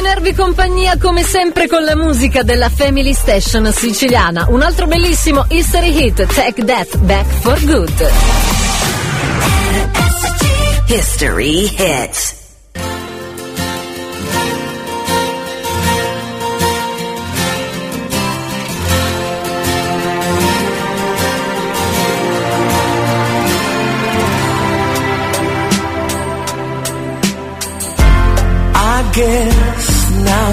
tenervi compagnia come sempre con la musica della Family Station siciliana. Un altro bellissimo history hit, Take That, Back for Good. History Hits. Guess now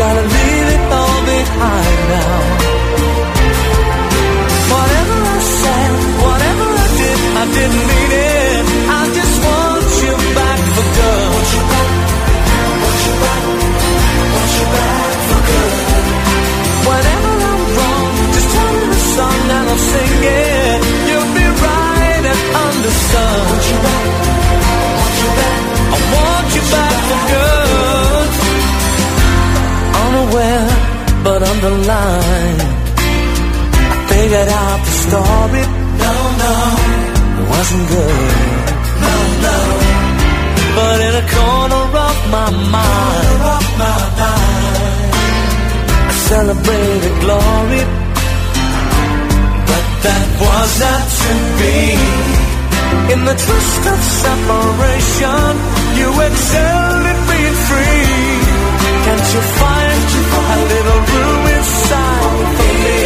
Gotta leave it all behind now. Whatever I said, whatever I didn't mean it. I just want you back for good. Want you back, want you back, want you back for good. Whenever I'm wrong, just tell me the song and I'll sing it. You'll be right and understood. Want you back, want you back. I want you back for good. Unaware, but underlined. I figured out the story. No, no, it wasn't good. No, no. But in a corner of my mind, I celebrated glory. But that was not to be. In the twist of separation, you excelled at being free. Can't you find a little room inside for me?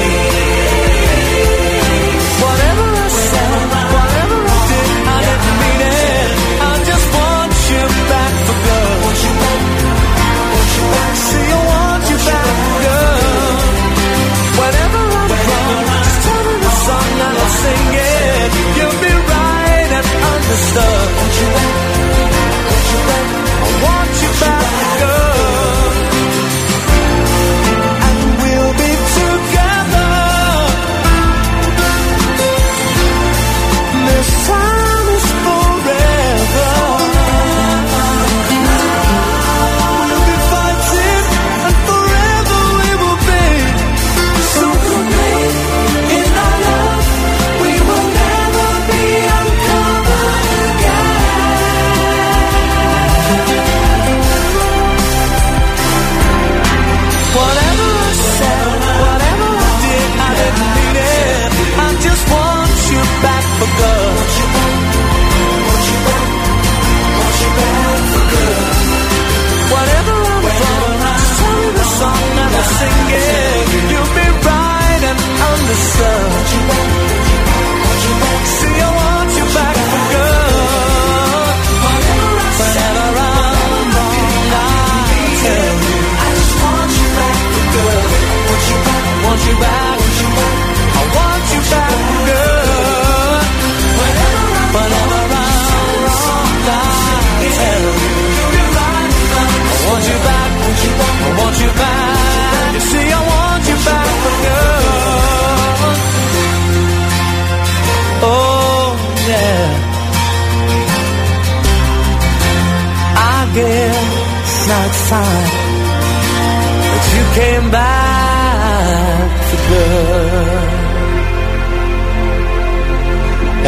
Whatever I said, whatever I did, I didn't mean it. I just want you back for good. Want you back, want you back. See, I want you back for good. Whenever I'm wrong, just tell me the song and I'll sing it. You'll be right and understood. Want you back, want you back. I want you back for good.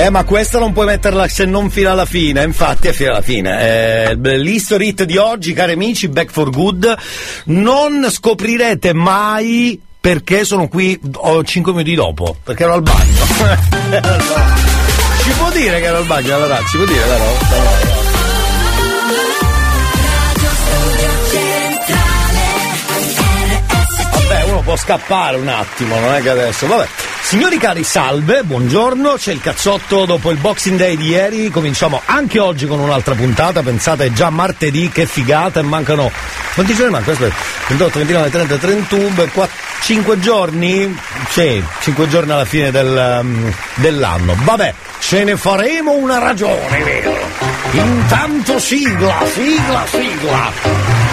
Ma questa non puoi metterla se non fino alla fine, infatti è fino alla fine. L'history hit di oggi, cari amici, Back for Good. Non scoprirete mai perché sono qui 5 minuti dopo, perché ero al bagno. Ci può dire che ero al bagno, allora? Ci può dire, vero? Può scappare un attimo, non è che adesso, vabbè. Signori cari, salve, buongiorno, c'è il cazzotto dopo il Boxing Day di ieri, cominciamo anche oggi con un'altra puntata, pensate, è già martedì, che figata, e mancano, quanti giorni mancano? Aspetta, 28, 29, 30, 31, 5 giorni? Sì, 5 giorni alla fine dell'anno, vabbè, ce ne faremo una ragione, vero? Intanto sigla, sigla, sigla!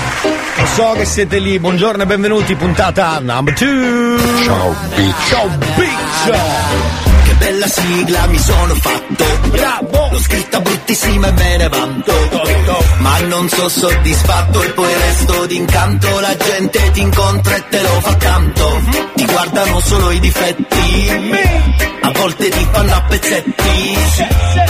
Lo so che siete lì, buongiorno e benvenuti, puntata number 2. Ciao bitch. Ciao bitch. Che bella sigla mi sono fatto, bravo. L'ho scritta bruttissima e me ne vanto, ma non so soddisfatto e poi resto d'incanto. La gente ti incontra e te lo fa tanto, ti guardano solo i difetti, a volte ti fanno a pezzetti,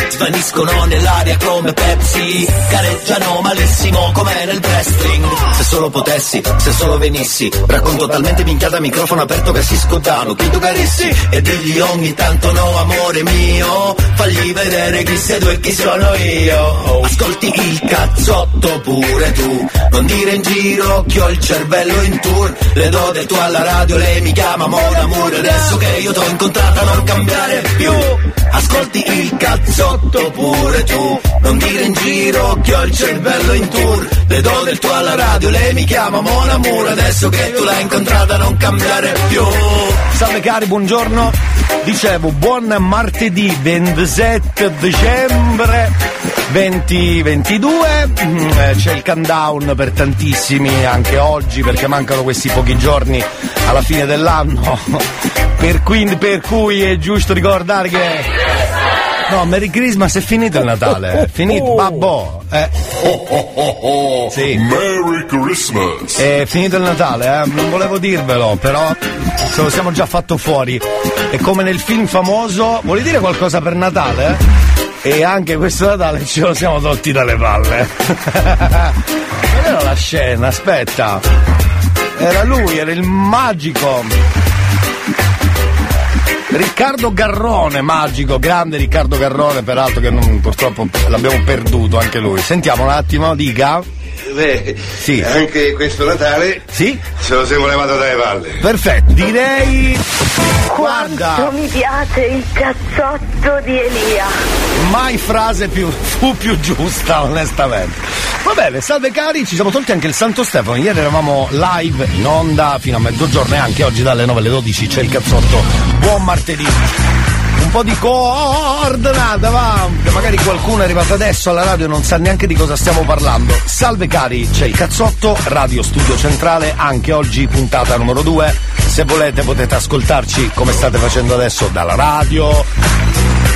svaniscono nell'aria come Pepsi, gareggiano malissimo come nel wrestling. Se solo potessi, se solo venissi, racconto talmente minchiata a microfono aperto che si scordano chi tu carissi, e digli ogni tanto no amore mio, fagli vedere chi sei tu e chi sono io. Ascolti il cazzotto pure tu, non dire in giro che ho il cervello in tour. Le do del tuo alla radio, lei mi chiama mon amore, adesso che io t'ho incontrata non cambiare più. Ascolti il cazzotto pure tu, non dire in giro che ho il cervello in tour. Le do del tuo alla radio, lei mi chiama mon amore, adesso che tu l'hai incontrata non cambiare più. Salve cari, buongiorno. Dicevo, buon martedì 27 dicembre 2022, c'è il countdown per tantissimi anche oggi perché mancano questi pochi giorni alla fine dell'anno, per cui è giusto ricordare che no, Merry Christmas, è finito il Natale, è finito, babbo, sì. Merry Christmas, è finito il Natale, non volevo dirvelo, però se lo siamo già fatto fuori, è come nel film famoso, vuoi dire qualcosa per Natale? E anche questo Natale ce lo siamo tolti dalle palle. Non era la scena, aspetta. Era lui, era il magico Riccardo Garrone, magico, grande Riccardo Garrone, peraltro che non, purtroppo l'abbiamo perduto anche lui. Sentiamo un attimo, dica. Beh, sì. Anche questo Natale sì? Se lo siamo levato dalle palle. Perfetto, direi. Guarda, quanto mi piace il cazzotto di Elia. Mai frase più giusta, onestamente. Va bene, salve cari, ci siamo tolti anche il Santo Stefano. Ieri eravamo live in onda fino a mezzogiorno e anche oggi dalle 9 alle 12 c'è il cazzotto. Buon martedì. Un po' di coordinata, va! Magari qualcuno è arrivato adesso alla radio e non sa neanche di cosa stiamo parlando. Salve cari, c'è il cazzotto, Radio Studio Centrale, anche oggi puntata numero 2. Se volete potete ascoltarci come state facendo adesso dalla radio,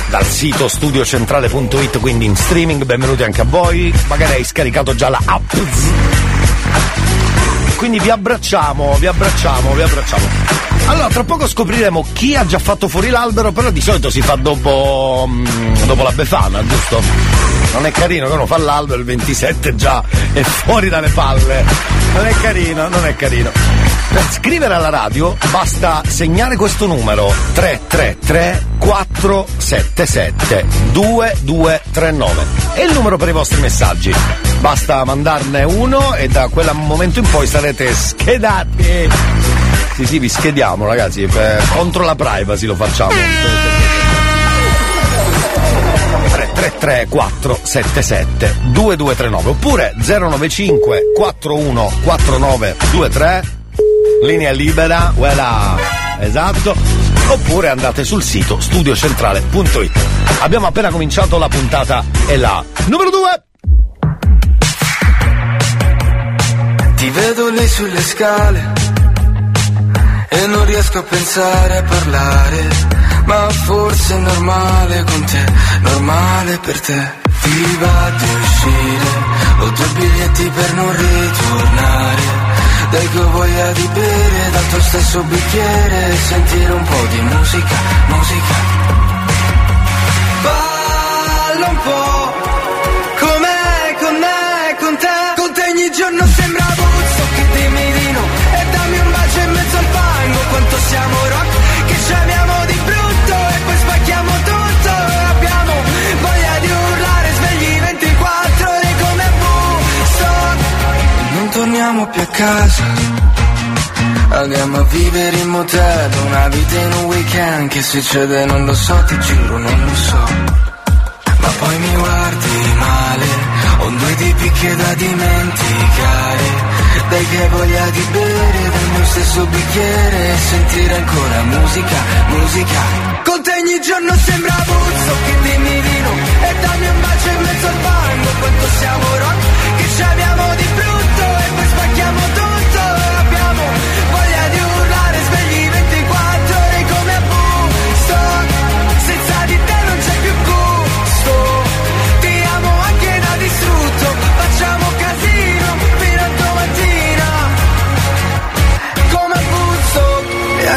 dal sito studiocentrale.it, quindi in streaming, benvenuti anche a voi. Magari hai scaricato già la app. Quindi vi abbracciamo. Allora, tra poco scopriremo chi ha già fatto fuori l'albero, però di solito si fa dopo la Befana, giusto? Non è carino che uno fa l'albero il 27 già è fuori dalle palle. Non è carino. Per scrivere alla radio basta segnare questo numero 333 477 2239, è il numero per i vostri messaggi. Basta mandarne uno e da quel momento in poi sarete schedati. Sì, vi schediamo ragazzi, contro la privacy lo facciamo. 333 477 2239 oppure 095 41 49 23, linea libera, voilà, esatto, oppure andate sul sito studiocentrale.it. Abbiamo appena cominciato, la puntata è la numero 2. Ti vedo lì sulle scale e non riesco a pensare, a parlare, ma forse è normale con te, normale per te. Ti va di uscire, ho 2 biglietti per non ritornare. Dai che ho voglia di bere dal tuo stesso bicchiere e sentire un po' di musica, musica. Balla un po', com'è, con me, con te. Con te ogni giorno sembra Abruzzo, che dimmi di no e dammi un bacio in mezzo al palco. Quanto siamo rock, che ci amiamo di brutto e poi spacchiamo tutto. Abbiamo voglia di urlare, svegli 24 ore come busto. Non torniamo più a casa, andiamo a vivere in motel, una vita in un weekend. Che succede non lo so, ti giuro non lo so. Ma poi mi guardi male, ho 2 tipi che da dimenticare. Dai che voglia di bere dal mio stesso bicchiere e sentire ancora musica, musica. Con te ogni giorno sembra Abruzzo, che dimmi di no e dammi un bacio in mezzo al fango. Quanto siamo rock, che ci amiamo di brutto e poi spacchiamo tutto.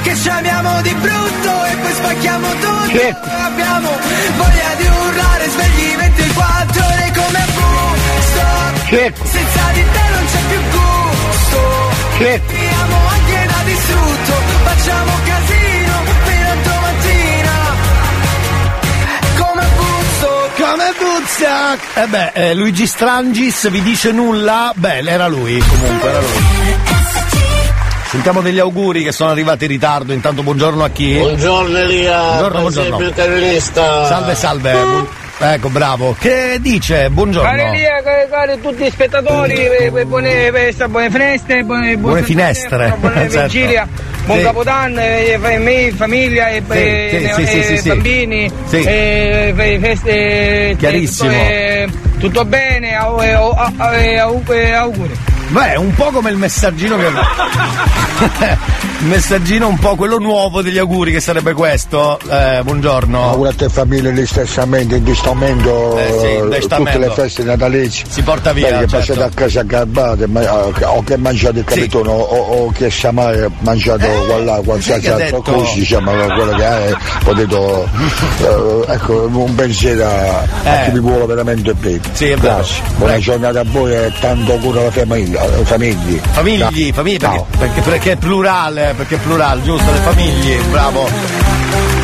che ci amiamo di brutto e poi spacchiamo tutto. E abbiamo voglia di urlare svegli 24 ore come busto. Senza di te non c'è più gusto. Ti amo anche da distrutto, facciamo casino fino a domattina. Come busto, come puzza. E Luigi Strangis vi dice nulla? Beh, era lui, comunque era lui. Sentiamo degli auguri che sono arrivati in ritardo. Intanto buongiorno a chi? Buongiorno Elia. Buongiorno, buongiorno. Sempre il camionista. Salve, salve. Ecco, bravo. Che dice? Buongiorno. Cari Elia, cari tutti gli spettatori, buone feste, buone finestre, buone finestre. Buone vigilia. Buon Capodanno, famiglia, bambini, feste. Chiarissimo. Tutto bene, auguri. Beh, un po' come il messaggino che... il messaggino un po' quello nuovo degli auguri, che sarebbe questo. Buongiorno. Auguri a te famiglia, gli stessamente, in questo momento tutte le feste natalizie. Si porta via, perché certo. Passate a casa garbate, o che mangiate il capitone, o che siamo mangiato qualsiasi altro cosa, diciamo, quello che è, potete... ecco, un pensiero a chi vi vuole veramente bene. Sì, è vero. Buona giornata a voi e tanto auguro alla famiglia. Famigli, no. perché è plurale, giusto, le famiglie, bravo.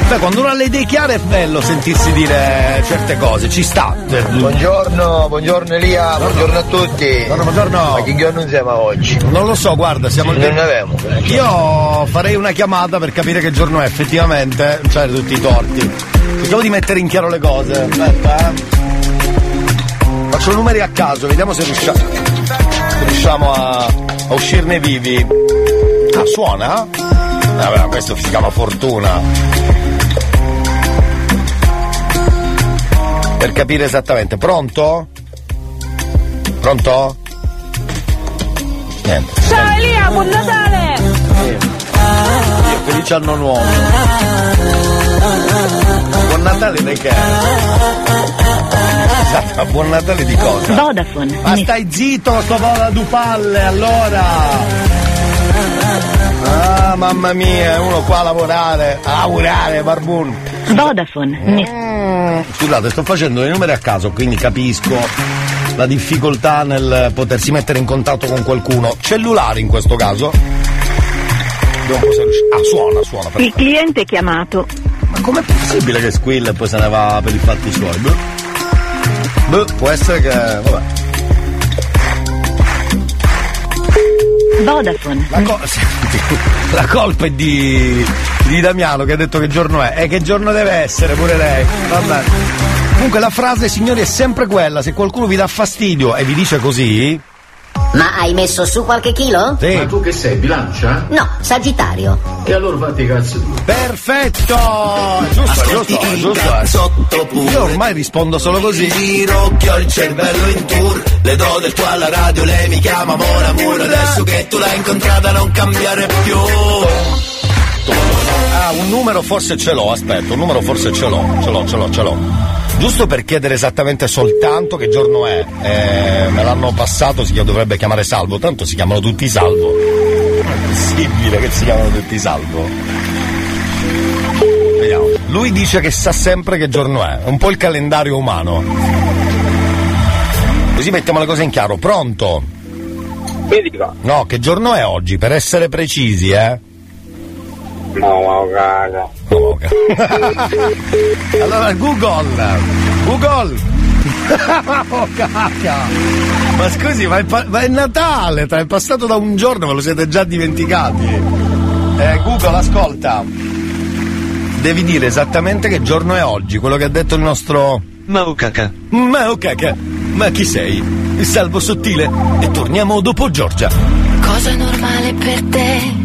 Beh, quando uno ha le idee chiare è bello sentirsi dire certe cose, ci sta. Buongiorno Elia, buongiorno a tutti. Buongiorno. Ma che giorno siamo oggi? Non lo so, guarda, siamo il giorno. Io farei una chiamata per capire che giorno è effettivamente, cioè tutti i torti. Cerchiamo di mettere in chiaro le cose. Aspetta, faccio numeri a caso, vediamo se riusciamo a uscirne vivi. Ah, suona? Vabbè, questo si chiama fortuna. Per capire esattamente. Pronto? Pronto? Niente. Ciao Elia, buon Natale! Felice anno nuovo. Buon Natale da che? Esatto, buon Natale di cosa? Vodafone. Ma stai zitto, sto vola du palle, allora! Ah, mamma mia, uno qua a lavorare, a lavorare, barbun. Vodafone. Scusate, sto facendo dei numeri a caso, quindi capisco la difficoltà nel potersi mettere in contatto con qualcuno. Cellulare in questo caso. Suona. Il cliente chiamato. Ma com'è possibile che squilla e poi se ne va per i fatti suoi? Può essere che... vabbè. Vodafone. La colpa è di Damiano, che ha detto che giorno è. E che giorno deve essere pure lei. Vabbè. Comunque la frase, signori, è sempre quella. Se qualcuno vi dà fastidio e vi dice così... Ma hai messo su qualche chilo? Sì. Ma tu che sei, bilancia? No, sagittario. E allora vatti cazzo tu. Perfetto! Giusto. Io ormai rispondo solo così. Giro che ho il cervello in tour. Le do del tuo alla radio, lei mi chiama mon amour. Adesso che tu l'hai incontrata non cambiare più. Ah, un numero forse ce l'ho, aspetta, ce l'ho. Giusto per chiedere esattamente soltanto che giorno è. Me l'hanno passato, dovrebbe chiamare Salvo. Tanto si chiamano tutti Salvo. Non è possibile che si chiamano tutti Salvo. Vediamo. Lui dice che sa sempre che giorno è. È un po' il calendario umano. Così mettiamo le cose in chiaro. Pronto? No, che giorno è oggi? Per essere precisi, eh? No, cara. Allora Google. Oh, caca. Ma scusi, ma è Natale, è passato da un giorno, ve lo siete già dimenticati. Google, ascolta. Devi dire esattamente che giorno è oggi, quello che ha detto il nostro Mau caca. Ma chi sei? Il Salvo Sottile e torniamo dopo Giorgia. Cosa normale per te?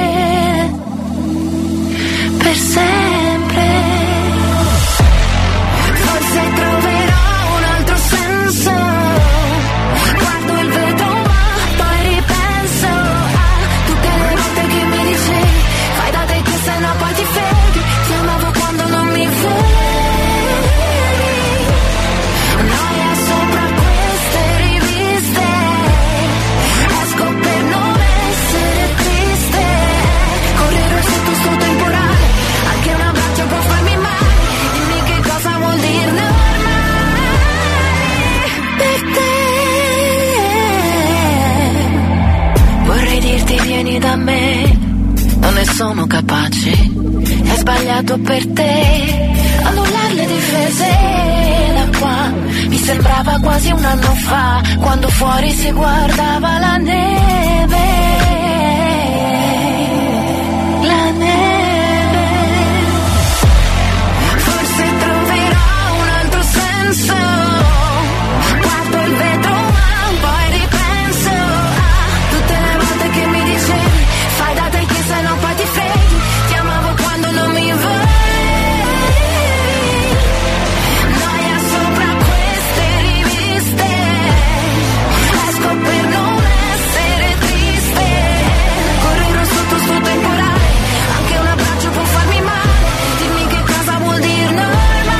per sempre. Forse troverò un altro senso, guardo il vetro ma poi ripenso a tutte le volte che mi dicevi fai da te che se no poi ti fermi, ti amavo quando non mi vedi. Vieni da me, non ne sono capace, è sbagliato per te annullare le difese. Da qua mi sembrava quasi un anno fa, quando fuori si guardava la neve, la neve. Forse troverò un altro senso, guardo il vetro ma poi ripenso a tutte le volte che mi fai da te che se no poi ti freghi, ti amavo quando non mi vedi. Noia sopra queste riviste, esco per non essere triste. Correrò sotto il suo temporale, anche un abbraccio può farmi male. Dimmi che cosa vuol dire normale.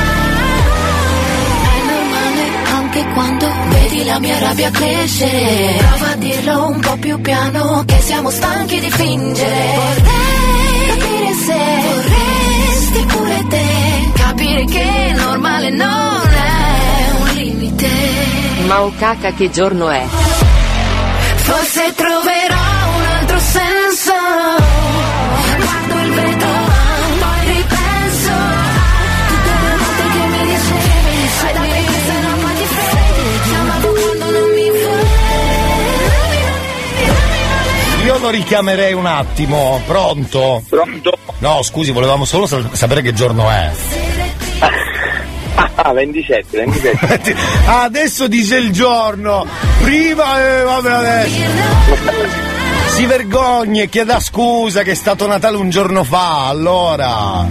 È normale anche quando vedi la mia rabbia crescere. Prova a dirlo un po' più piano che siamo stanchi di fingere. Vorrei capire se vorresti pure te, capire che normale non è un limite. Ma oh caca, che giorno è? Forse troverò un altro senso, guardo il vetro poi ripenso a tutte le volte che mi dicevi fai da me che se no poi ti freddi, ti amavo quando non mi vuoi. Io lo richiamerei un attimo. Pronto? Pronto? No, scusi, volevamo solo sapere che giorno è. Ah, 27. Adesso dice il giorno. Prima, vabbè, adesso si vergogna e chieda scusa che è stato Natale un giorno fa, allora.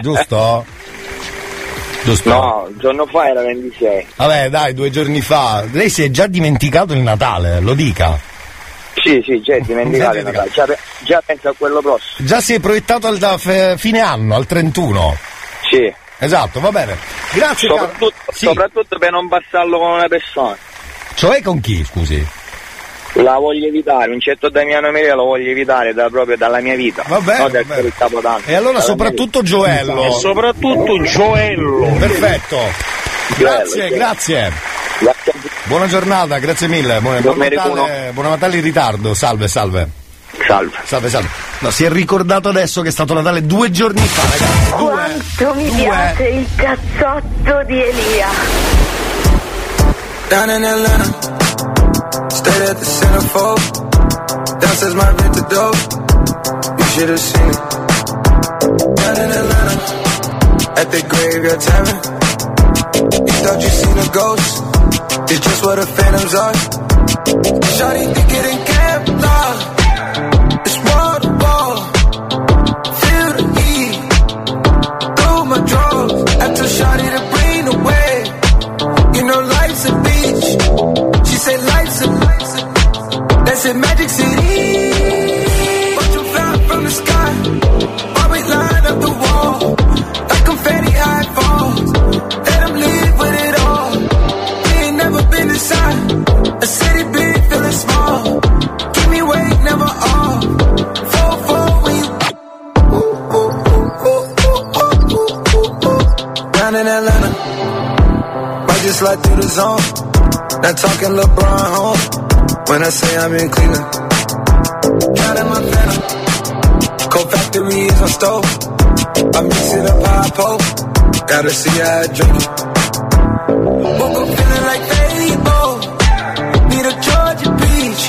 Giusto? Giusto? No, il giorno fa era 26. Vabbè, dai, 2 giorni fa. Lei si è già dimenticato il Natale, lo dica. Sì, già è dimenticato, già penso a quello prossimo. Già si è proiettato al fine anno, al 31. Sì. Esatto, va bene. Grazie. Soprattutto per non passarlo con una persona. Cioè con chi, scusi? La voglio evitare, un certo Damiano Mirea lo voglio evitare proprio dalla mia vita. Va bene. No, e allora soprattutto Gioello. E soprattutto Gioello. Perfetto. Grazie. Buona giornata, grazie mille. Buon Natale in ritardo. Salve. No, si è ricordato adesso che è stato Natale 2 giorni fa, ragazzi. Quanto mi piace il cazzotto di Elia. Down in Atlanta, stayed at the Centerfold. Downstairs my bed to dope. You should have seen it. Down in Atlanta, at the Graveyard Tavern. You thought you seen a ghost, it's just what the phantoms are. Shawty think it ain't kept love, it's wall to wall. Feel the heat, through my drawers. After Shawty to bring the wave, you know life's a beach. She said life's a that's in Magic City. Watch you fly from the sky, while we line up the wall, like confetti high falls. A city big, feeling small. Keep me awake, never off. Fall for when you. Ooh, ooh, ooh, ooh, ooh, ooh, ooh, ooh. Down in Atlanta, might just slide through the zone. Not talking LeBron home when I say I'm in Cleveland. Down in my phantom, Coke Factory is my stove. I mix it up high pole. Gotta see how I drink it. Woke up feeling like Fable. Need a Georgia peach.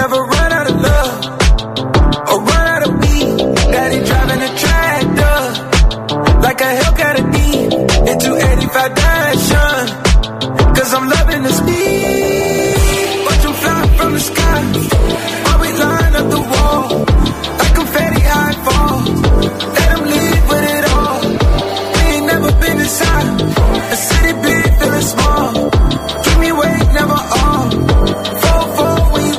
Never run out of love or run out of me. Daddy driving a tractor like a Hellcat of D. Into 85 Dyson. 'Cause I'm loving the speed. Watch 'em fly from the sky. While we line up the wall. Like confetti high falls. Let 'em live with it all. We ain't never been inside a city big, feeling small. Keep me awake, never all. Fall, fall, when you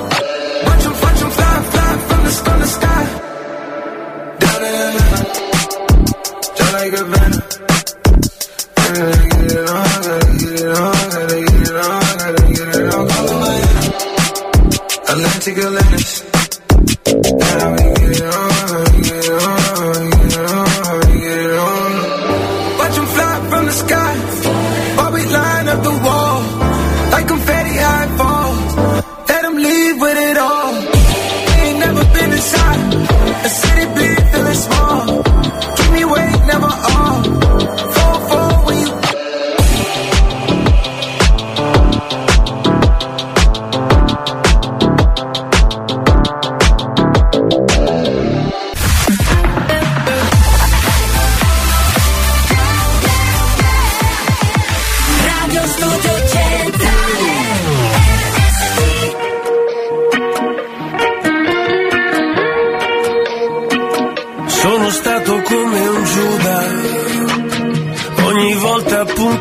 watch 'em fly, fly from the sky. Down in Atlanta, down like Havana. Atlantic Atlantis. Now we get it on, get it on, get it on, get it on. Watch them fly from the sky while we line up the wall. Like confetti high falls. Let them leave with it all. We ain't never been inside a city big, feeling small. Keep me awake, never all. Fall, fall when you.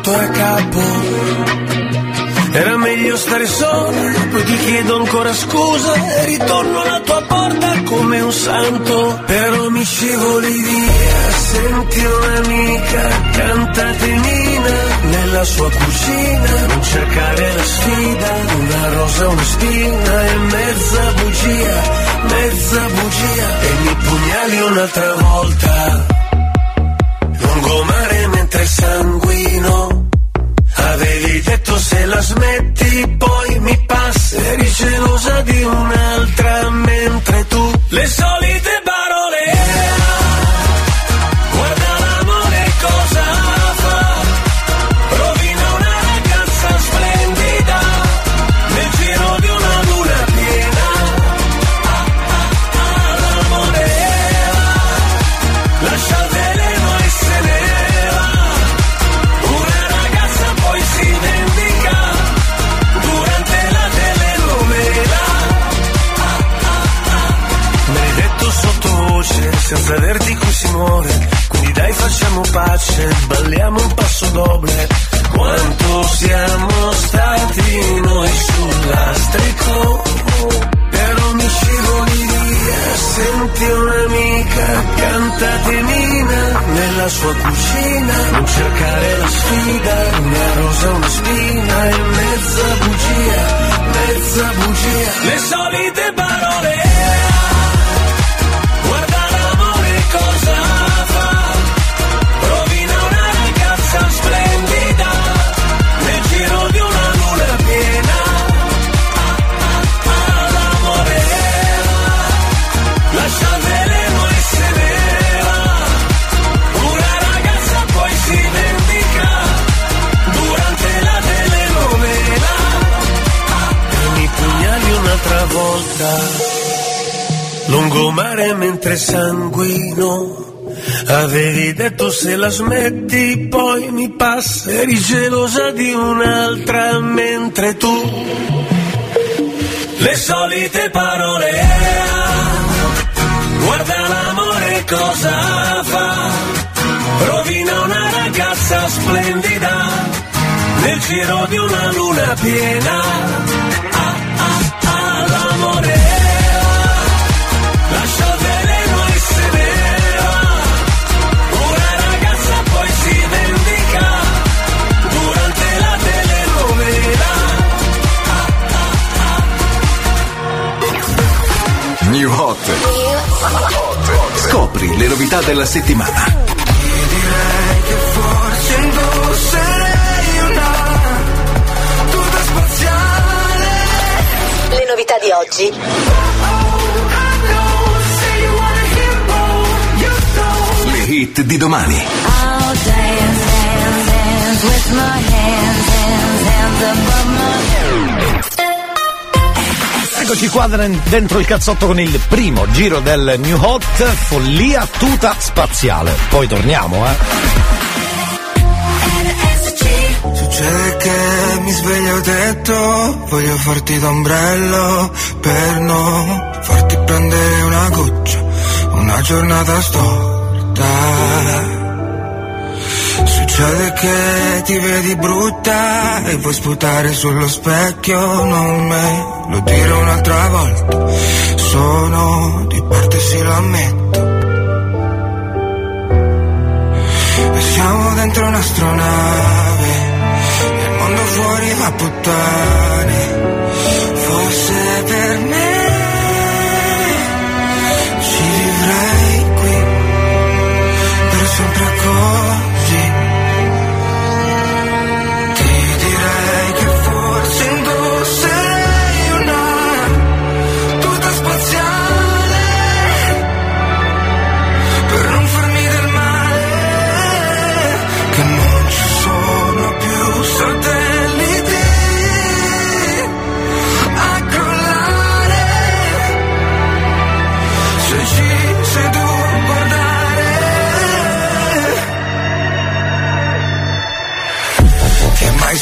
A capo, era meglio stare sola, poi ti chiedo ancora scusa e ritorno alla tua porta come un santo, però mi scivoli via. Senti un'amica, cantatenina nella sua cucina, non cercare la sfida, una rosa, una spina e mezza bugia, e mi pugnali un'altra volta, lungomare mentre sanguino. Avevi detto se la smetti poi mi passa, eri gelosa di un'altra mentre tu le solite parole. Guarda l'amore cosa fa, rovina una ragazza splendida nel giro di una luna piena. Ah, ah, ah, l'amore lascia il veleno e se ne va. Una ragazza poi si vendica durante la telenovela. Ah, ah, ah. Me l'hai detto sottovoce senza averti qui si muore, quindi dai facciamo pace, balliamo un passo doble. Quanto siamo stati noi sul lastrico, però mi scivoli via. Senti un'amica, cantatenina nella sua cucina, non cercare la sfida, una rosa, una spina e mezza bugia, le solite parole. Guarda l'amore cosa fa, rovina una ragazza splendida nel giro di una luna piena. Lascia il veleno e se ne va, una ragazza poi si vendica durante la telenovela. E mi pugnali un'altra volta, lungomare mentre sanguino. Avevi detto se la smetti poi mi passa, eri gelosa di un'altra mentre tu le solite parole. Guarda l'amore cosa fa, rovina una ragazza splendida nel giro di una luna piena. Ah, ah, ah, l'amore lascia il veleno e se ne va, una ragazza poi si vendica durante la telenovela. Ah, ah, ah. New Hot. Scopri le novità della settimana. Direi che forse indosserei una tuta spaziale. Le novità di oggi. hit di domani. Eccoci qua dentro il cazzotto con il primo giro del New Hot, follia tuta spaziale. Poi torniamo, Succede che mi sveglio ho detto, voglio farti d'ombrello per non farti prendere una goccia. Una giornata storta. Succede che ti vedi brutta e vuoi sputare sullo specchio, non me lo dire un'altra volta. Sono di parte, sì, lo ammetto. E siamo dentro un'astronave, il mondo fuori va a puttane. Forse per me ci vivrei qui per sempre con.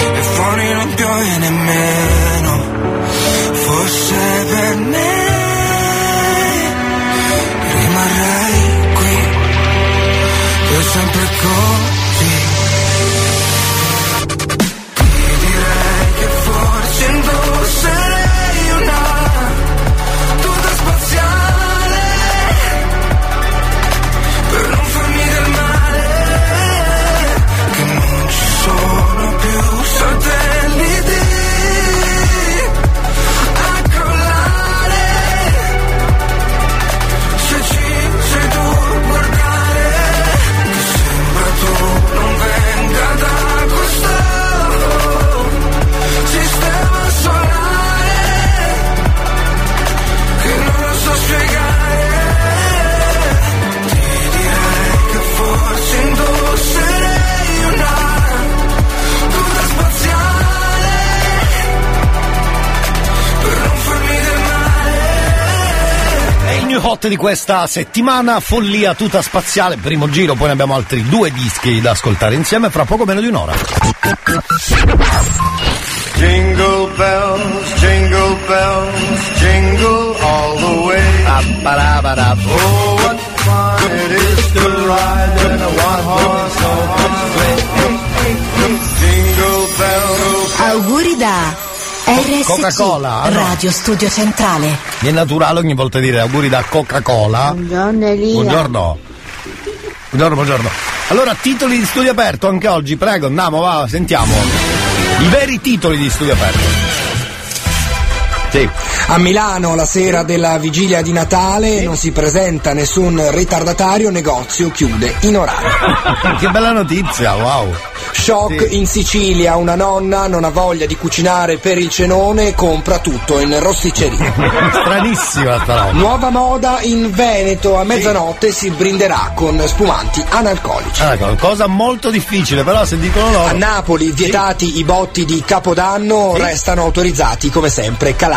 E fuori non piove nemmeno, forse per me rimarrai qui, per sempre così. Ti direi che forse indosserei una tuta spaziale, per non farmi del male, che non ci sono più. Satelliti a collare, se ci sei tu a guardare, che sembra tu non venga da questo sistema solare, che non lo so spiegare, ti direi che forse indosserei una new hot di questa settimana, follia tuta spaziale, primo giro, poi ne abbiamo altri due dischi da ascoltare insieme fra poco meno di un'ora. Jingle bells, jingle bells, jingle all the way. Oh, what fun it is to ride in a one-horse open sleigh. Jingle bells. Auguri da Coca-Cola, Radio Studio Centrale. Mi è naturale ogni volta dire auguri da Coca-Cola. Buongiorno Elia. Buongiorno. Buongiorno, buongiorno. Allora, titoli di studio aperto anche oggi, prego, andiamo, va, sentiamo. I veri titoli di studio aperto. Sì. A Milano la sera della vigilia di Natale non si presenta nessun ritardatario, negozio chiude in orario. Che bella notizia, wow. Shock sì. In Sicilia una nonna non ha voglia di cucinare per il cenone, compra tutto in rosticceria. Stranissima sta roba. Nuova moda in Veneto, a mezzanotte si brinderà con spumanti analcolici. Ecco, cosa molto difficile però se dicono no. A Napoli vietati i botti di Capodanno, restano autorizzati come sempre calati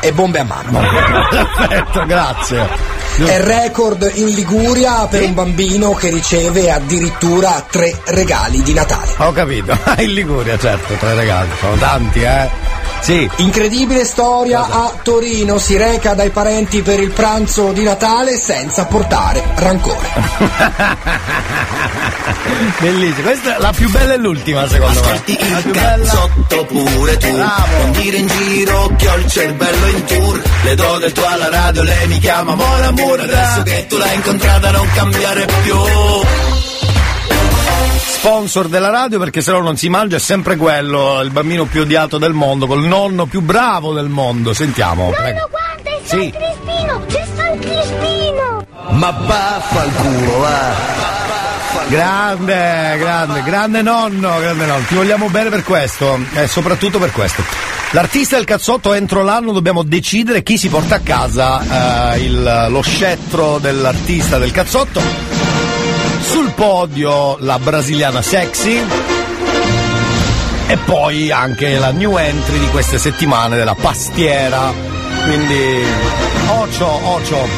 e bombe a mano. Perfetto, grazie. È record in Liguria per un bambino che riceve addirittura 3 regali di Natale. Ho capito, in Liguria certo 3 regali, sono tanti, Sì. Incredibile storia a Torino, si reca dai parenti per il pranzo di Natale senza portare rancore. Bellissimo, questa è la più bella e l'ultima secondo ascolti me. Ascolti il cazzotto pure tu, non dire in giro che ho il cervello in tour. Le do del tuo alla radio, lei mi chiama Mon Amour. Adesso che tu l'hai incontrata non cambiare più. sponsor della radio, perché se no non si mangia, è sempre quello, il bambino più odiato del mondo, col nonno più bravo del mondo. Sentiamo. Nonno, guarda, è San Crispino, c'è San Crispino. Ma baffa il culo, va. Grande nonno, ti vogliamo bene per questo, soprattutto per questo. L'artista e il cazzotto, entro l'anno dobbiamo decidere chi si porta a casa lo scettro dell'artista del cazzotto. Sul podio la brasiliana Sexy e poi anche la new entry di queste settimane della pastiera, quindi Ocio.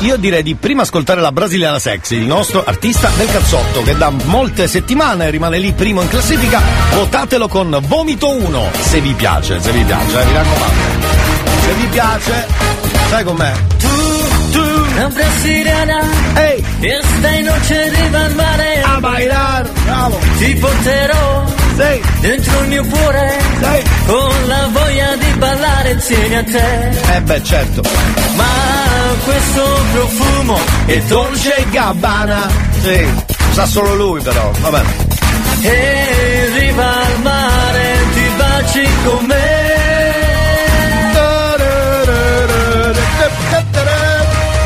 Io direi di prima ascoltare la brasiliana Sexy, il nostro artista del cazzotto, che da molte settimane rimane lì primo in classifica. Votatelo con Vomito 1, se vi piace, mi raccomando. Se vi piace, sai com'è? Tu, la brasiliana, ehi, hey. Esta noche arriva al mare, a bailar, bravo, ti porterò, sei, dentro il mio cuore, sei, con la voglia di ballare insieme a te. Beh, certo. Ma questo profumo è Dolce Gabbana. Sì, sa solo lui però, va bene. E arriva al mare, ti baci con me.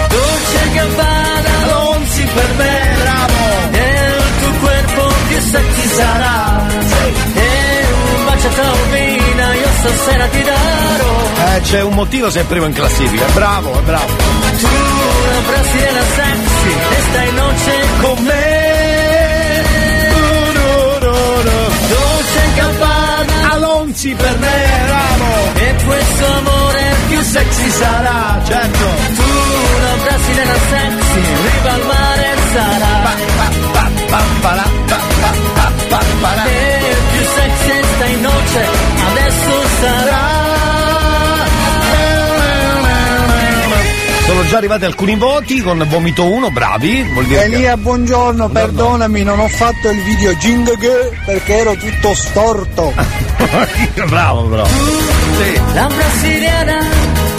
Dolce Gabbana, non si per me. È il tuo corpo che sa chi sarà. E un bacio a taormina, io stasera ti darò. C'è un motivo se è primo in classifica, bravo. Tu la brasiliana sexy e stai noce con me. Dolce Gabbana, Alonzi per me, bravo. E questo amore più sexy sarà, certo. Tu la brasiliana sexy, riva al mare sarà. E più sexy e stai noce, adesso sarà. Sono già arrivati alcuni voti con Vomito 1, bravi, vuol dire Elia, che... buongiorno, perdonami, non ho fatto il video jingle perché ero tutto storto. bravo. Sì. La brasiliana,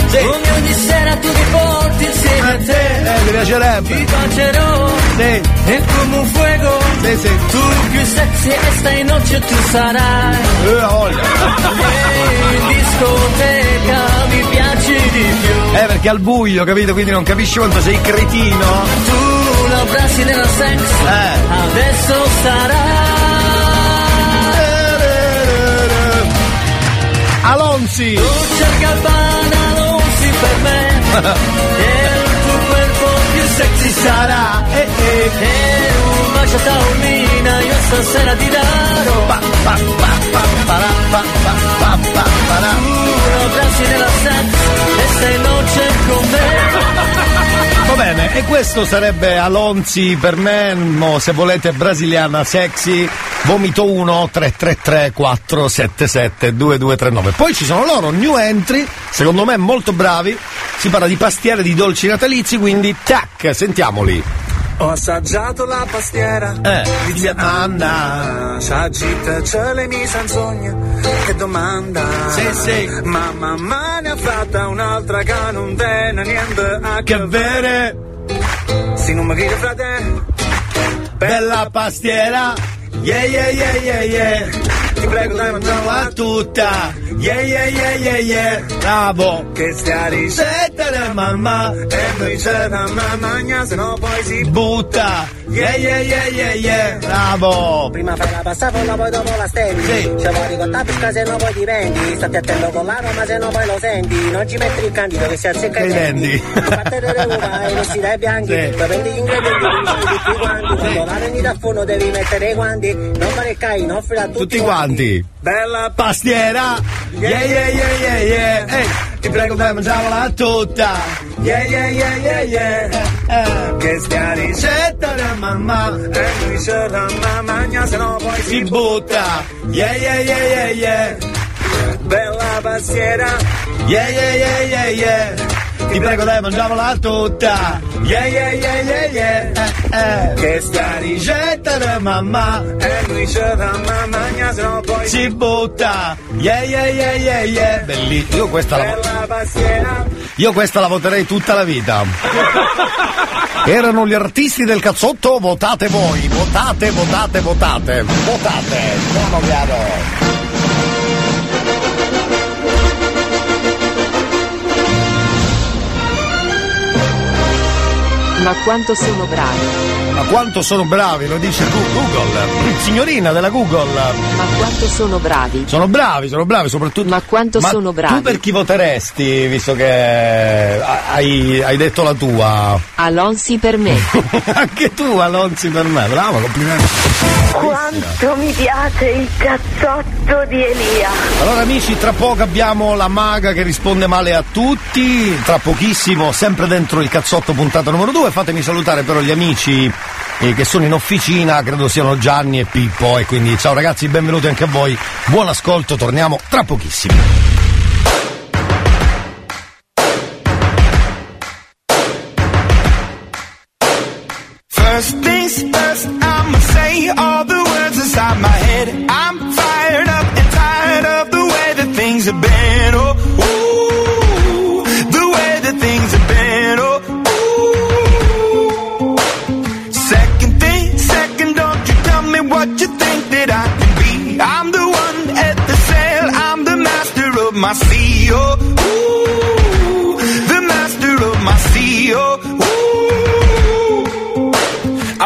sì. Come ogni sera tu ti porti insieme a te. Mi piacerebbe. Ti bacerò, sì. E come un fuego, sì. Tu più sexy e stai noce tu sarai. Olio. E discoteca mi piaci di più. Perché al buio, capito? Quindi non capisci quanto sei cretino. Tu la brasiliana sexy, adesso sarà. Alonzi. Dolce Gabbana, Alonzi per me. E il tuo corpo più sexy sarà. E un bacio a taormina, io stasera ti darò. Tu la brasiliana sexy. Noce con me. Va bene, e questo sarebbe Alonzi per me, se volete brasiliana sexy, Vomito 1 333 477 2239. Poi ci sono loro, new entry, secondo me molto bravi, si parla di pastiere, di dolci natalizi, quindi tac, sentiamoli. Ho assaggiato la pastiera di Anna, s'agita c'è le mie sanzogna, che domanda, sì. Ma mamma ne ha fatta un'altra che non tiene niente a che bere. Si non mi chiede frate, bella pastiera, yeah. Ti prego dai mangiarla tutta, yeah. Bravo. Che stia ricetta da mamma, e noi c'è da mamma, se no poi si butta, yeah. Bravo. Prima fai la pasta folla, poi dopo la stendi. Sì. Ci vuoi con la pesca, se no poi ti vendi. Stati attento con l'aroma, ma se no poi lo senti. Non ci metti il candido che si azzecca i denti. Battere le uova e vestire ai bianchi. Sì. Prendi gli ingredienti, di più quanti. Quando la vendi da forno devi mettere i guanti. Non fare cai, non offri a tutti quanti. Bella pastiera, yeah. Hey, ti prego dai mangiamola tutta, yeah. Che stia ricetta da mamma, e lui c'è la mamma, se no poi si butta, yeah. Bella pastiera, yeah. Ti prego dai mangiamola tutta, yeah. Che sta ricetta da mamma, e lui c'è da mamma, se no poi si butta, yeah. Bellissimo. Io questa la voterei tutta la vita. Erano gli artisti del cazzotto, votate voi, votate, votate, votate, votate, buono chiaro. Ma quanto sono bravi. Ma quanto sono bravi, lo dice Google. Signorina della Google. Ma quanto sono bravi. Sono bravi, soprattutto. Ma quanto sono bravi. Tu per chi voteresti, visto che hai detto la tua? Alonsi per me. Anche tu, Alonsi per me. Brava, complimenti. Quanto mi piace il cazzotto di Elia. Allora amici, tra poco abbiamo la maga che risponde male a tutti. Tra pochissimo, sempre dentro il cazzotto, puntata numero 2. Fatemi salutare però gli amici che sono in officina, credo siano Gianni e Pippo, e quindi ciao ragazzi, benvenuti anche a voi, buon ascolto, torniamo tra pochissimo. First things first, I'ma say all the words inside my head. I'm fired up and tired of the way that things have been. Oh, ooh, the way that things have been. Oh, what you think that I can be? I'm the one at the sail, I'm the master of my sea, oh, ooh, the master of my sea, oh, ooh. I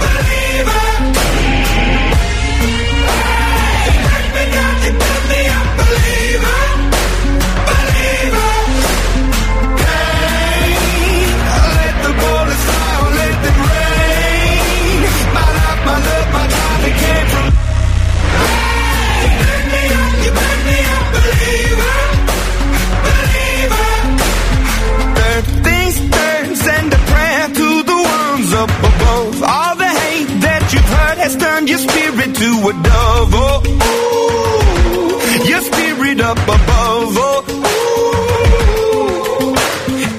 believer. You break me down, you make me a believer, believer. Hey, let the bullets fly, or let them rain. My life, my love, my God, it came from. Hey, you make me a believer, believer. Third things third, send a prayer to the ones up above. All the hate that you've heard has turned your spirit to a dove. Oh, ooh, your spirit up above. Oh, ooh.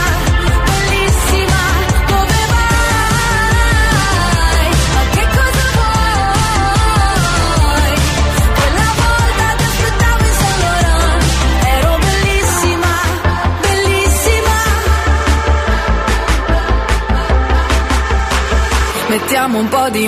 bellissima. Dove vai? Ma che cosa vuoi? Quella volta ti aspettavo in San Laurent. Ero bellissima, bellissima. Mettiamo un po' di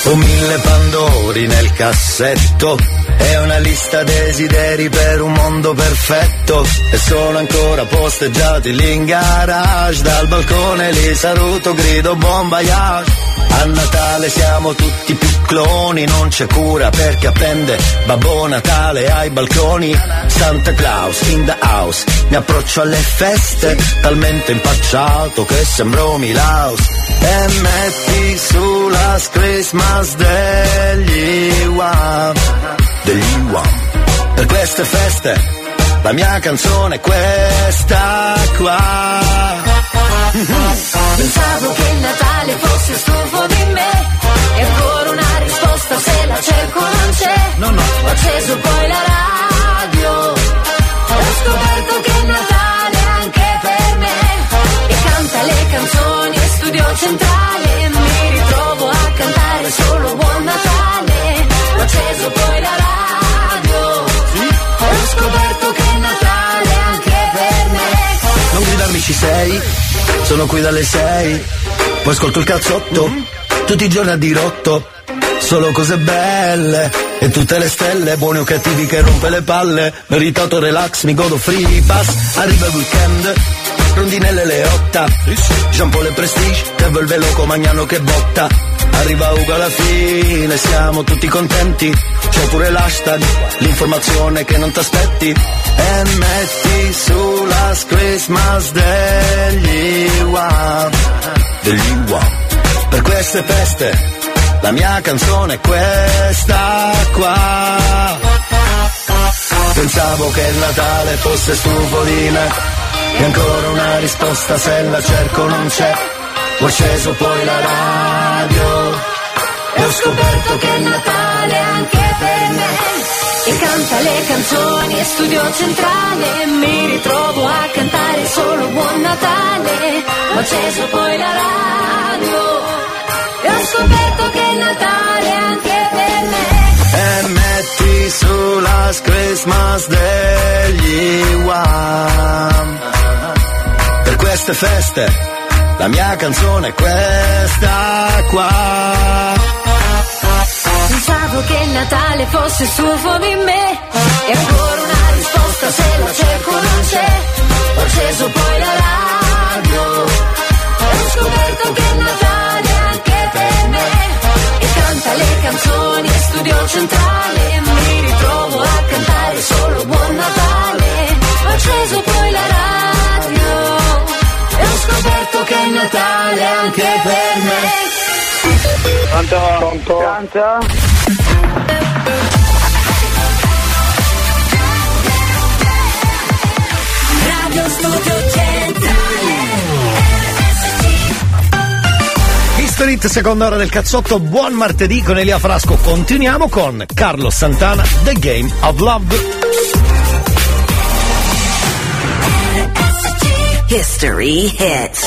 Ho 1000 pandori nel cassetto, è una lista desideri per un mondo perfetto, e sono ancora posteggiati lì in garage, dal balcone li saluto, grido bon voyage. A Natale siamo tutti più cloni, non c'è cura perché appende Babbo Natale ai balconi. Santa Claus in the house, mi approccio alle feste, talmente impacciato che sembro Milhouse. E metti su Last Christmas degli UAM. Per queste feste la mia canzone è questa qua. Pensavo che il Natale fosse stufo di me, e ancora una risposta se la cerco non c'è. No. Ho acceso poi la radio, ho scoperto che il Natale è anche per me, e canta le canzoni e Studio Centrale, mi ritrovo a cantare solo Buon Natale. Ho acceso poi la radio, ho scoperto che il Natale è anche per me. Non gridarmi ci sei, sono qui dalle 6, poi ascolto il cazzotto, tutti i giorni a dirotto, solo cose belle e tutte le stelle, buoni o cattivi che rompe le palle, meritato relax, mi godo free pass, arriva il weekend, rondinelle le 8, Jean Paul e Prestige, che vuol velo con Magnano che botta, arriva Ugo alla fine, siamo tutti contenti, c'è pure l'hashtag, l'informazione che non t'aspetti. E metti su Last Christmas degli UAM. Per queste feste la mia canzone è questa qua. Pensavo che il Natale fosse stufo di me, e ancora una risposta se la cerco non c'è. Ho acceso poi la radio e ho scoperto che il Natale è anche per me, e canta le canzoni e Studio Centrale, mi ritrovo a cantare solo Buon Natale. Ho acceso poi la radio e ho scoperto che il Natale è anche per me. E metti su Last Christmas degli UAM. Per queste feste la mia canzone è questa qua. Pensavo che il Natale fosse stufo di me, e ancora una risposta se la cerco non c'è. Ho acceso poi la radio e ho scoperto che il Natale è anche per me, e canta le canzoni e Studio Centrale, mi ritrovo a cantare solo Buon Natale. Ho acceso poi la radio e ho scoperto che il Natale è anche per me. Pronto? Radio Studio Centrale. History Hit, seconda ora del cazzotto. Buon martedì con Elia Frasco. Continuiamo con Carlos Santana, The Game of Love. History Hits.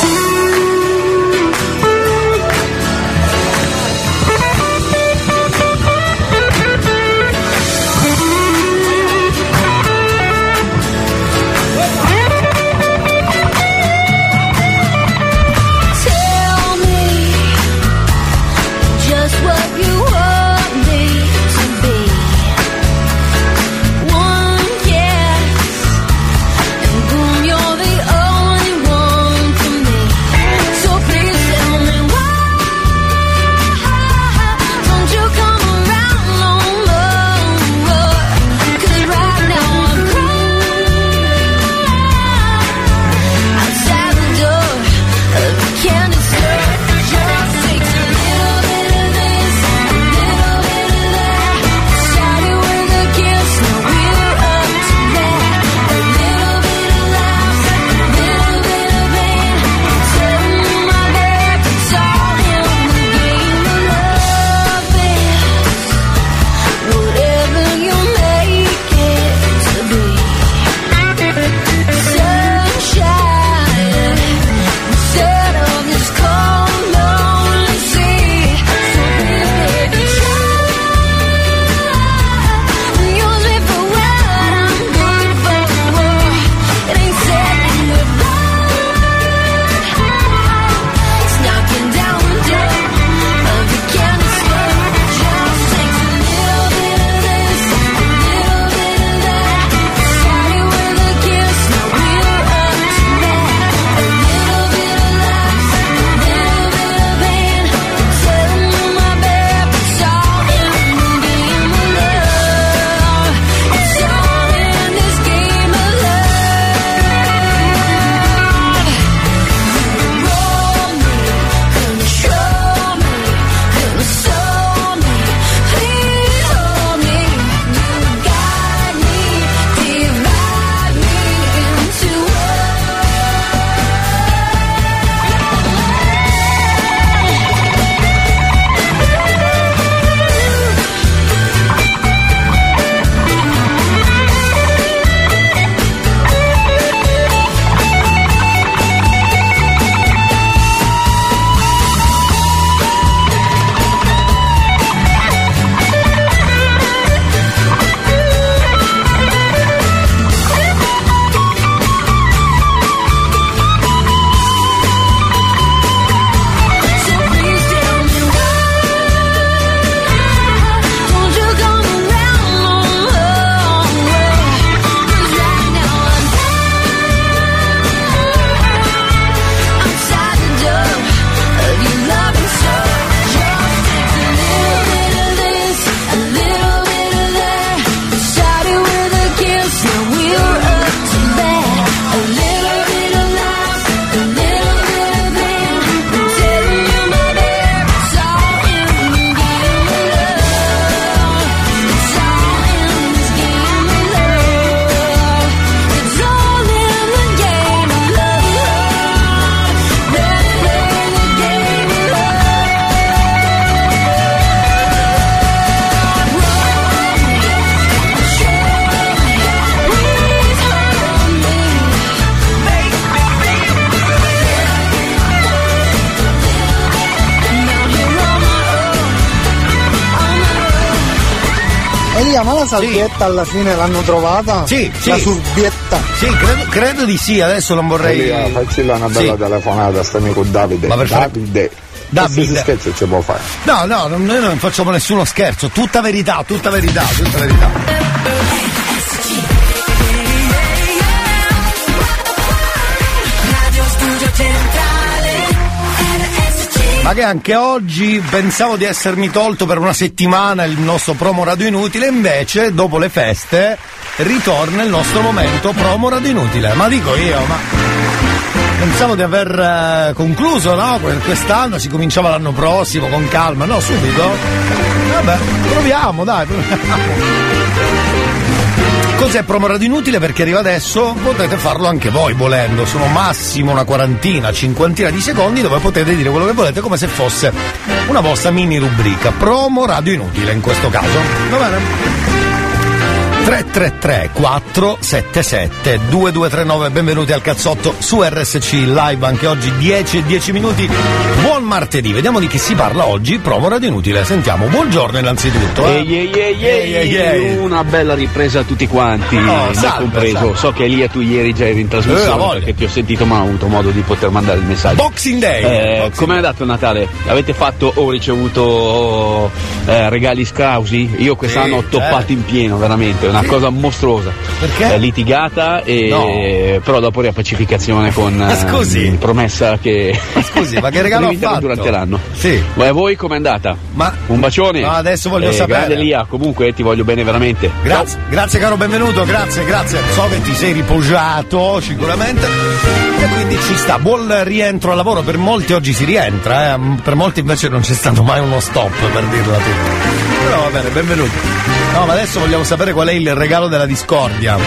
Elia, ma la salvietta alla fine l'hanno trovata? Sì. La surbietta? Sì, credo di sì, adesso non vorrei. Elia, facci una bella telefonata a sto amico Davide. Ma per Davide. Davide. Scherzo ce può fare. No, noi non facciamo nessuno scherzo, tutta verità. Ma che anche oggi pensavo di essermi tolto per una settimana il nostro promo radio inutile, invece dopo le feste ritorna il nostro momento promo radio inutile. Ma dico io, ma pensavo di aver concluso, no? Quest'anno si cominciava l'anno prossimo con calma, no? Subito? Vabbè, proviamo. Cos'è promo radio inutile? Perché arriva adesso, potete farlo anche voi volendo, sono massimo una quarantina, cinquantina di secondi dove potete dire quello che volete come se fosse una vostra mini rubrica, promo radio inutile in questo caso, va bene? 333 477 2239, benvenuti al cazzotto su RSC Live anche oggi 10 e 10 minuti. Buon martedì, vediamo di chi si parla oggi, promo radio inutile, sentiamo. Buongiorno innanzitutto. Una bella ripresa a tutti quanti, compreso. So che Elia tu ieri già eri in trasmissione perché ti ho sentito ma ho avuto modo di poter mandare il messaggio. Boxing Day, com'è andato Natale? Avete fatto o ricevuto regali scausi? Io quest'anno ho toppato in pieno, veramente una cosa mostruosa. Perché? Litigata e però dopo riappacificazione con promessa che ma che regalo ha fatto durante l'anno. Ma a voi com'è andata? Ma un bacione. Ma adesso voglio sapere. Grande Elia, comunque ti voglio bene veramente. Grazie caro, benvenuto, grazie. So che ti sei riposato sicuramente e quindi ci sta. Buon rientro al lavoro, per molti oggi si rientra, per molti invece non c'è stato mai uno stop, per dirla tutta. Però va bene, benvenuti. No, ma adesso vogliamo sapere qual è il regalo della discordia. No,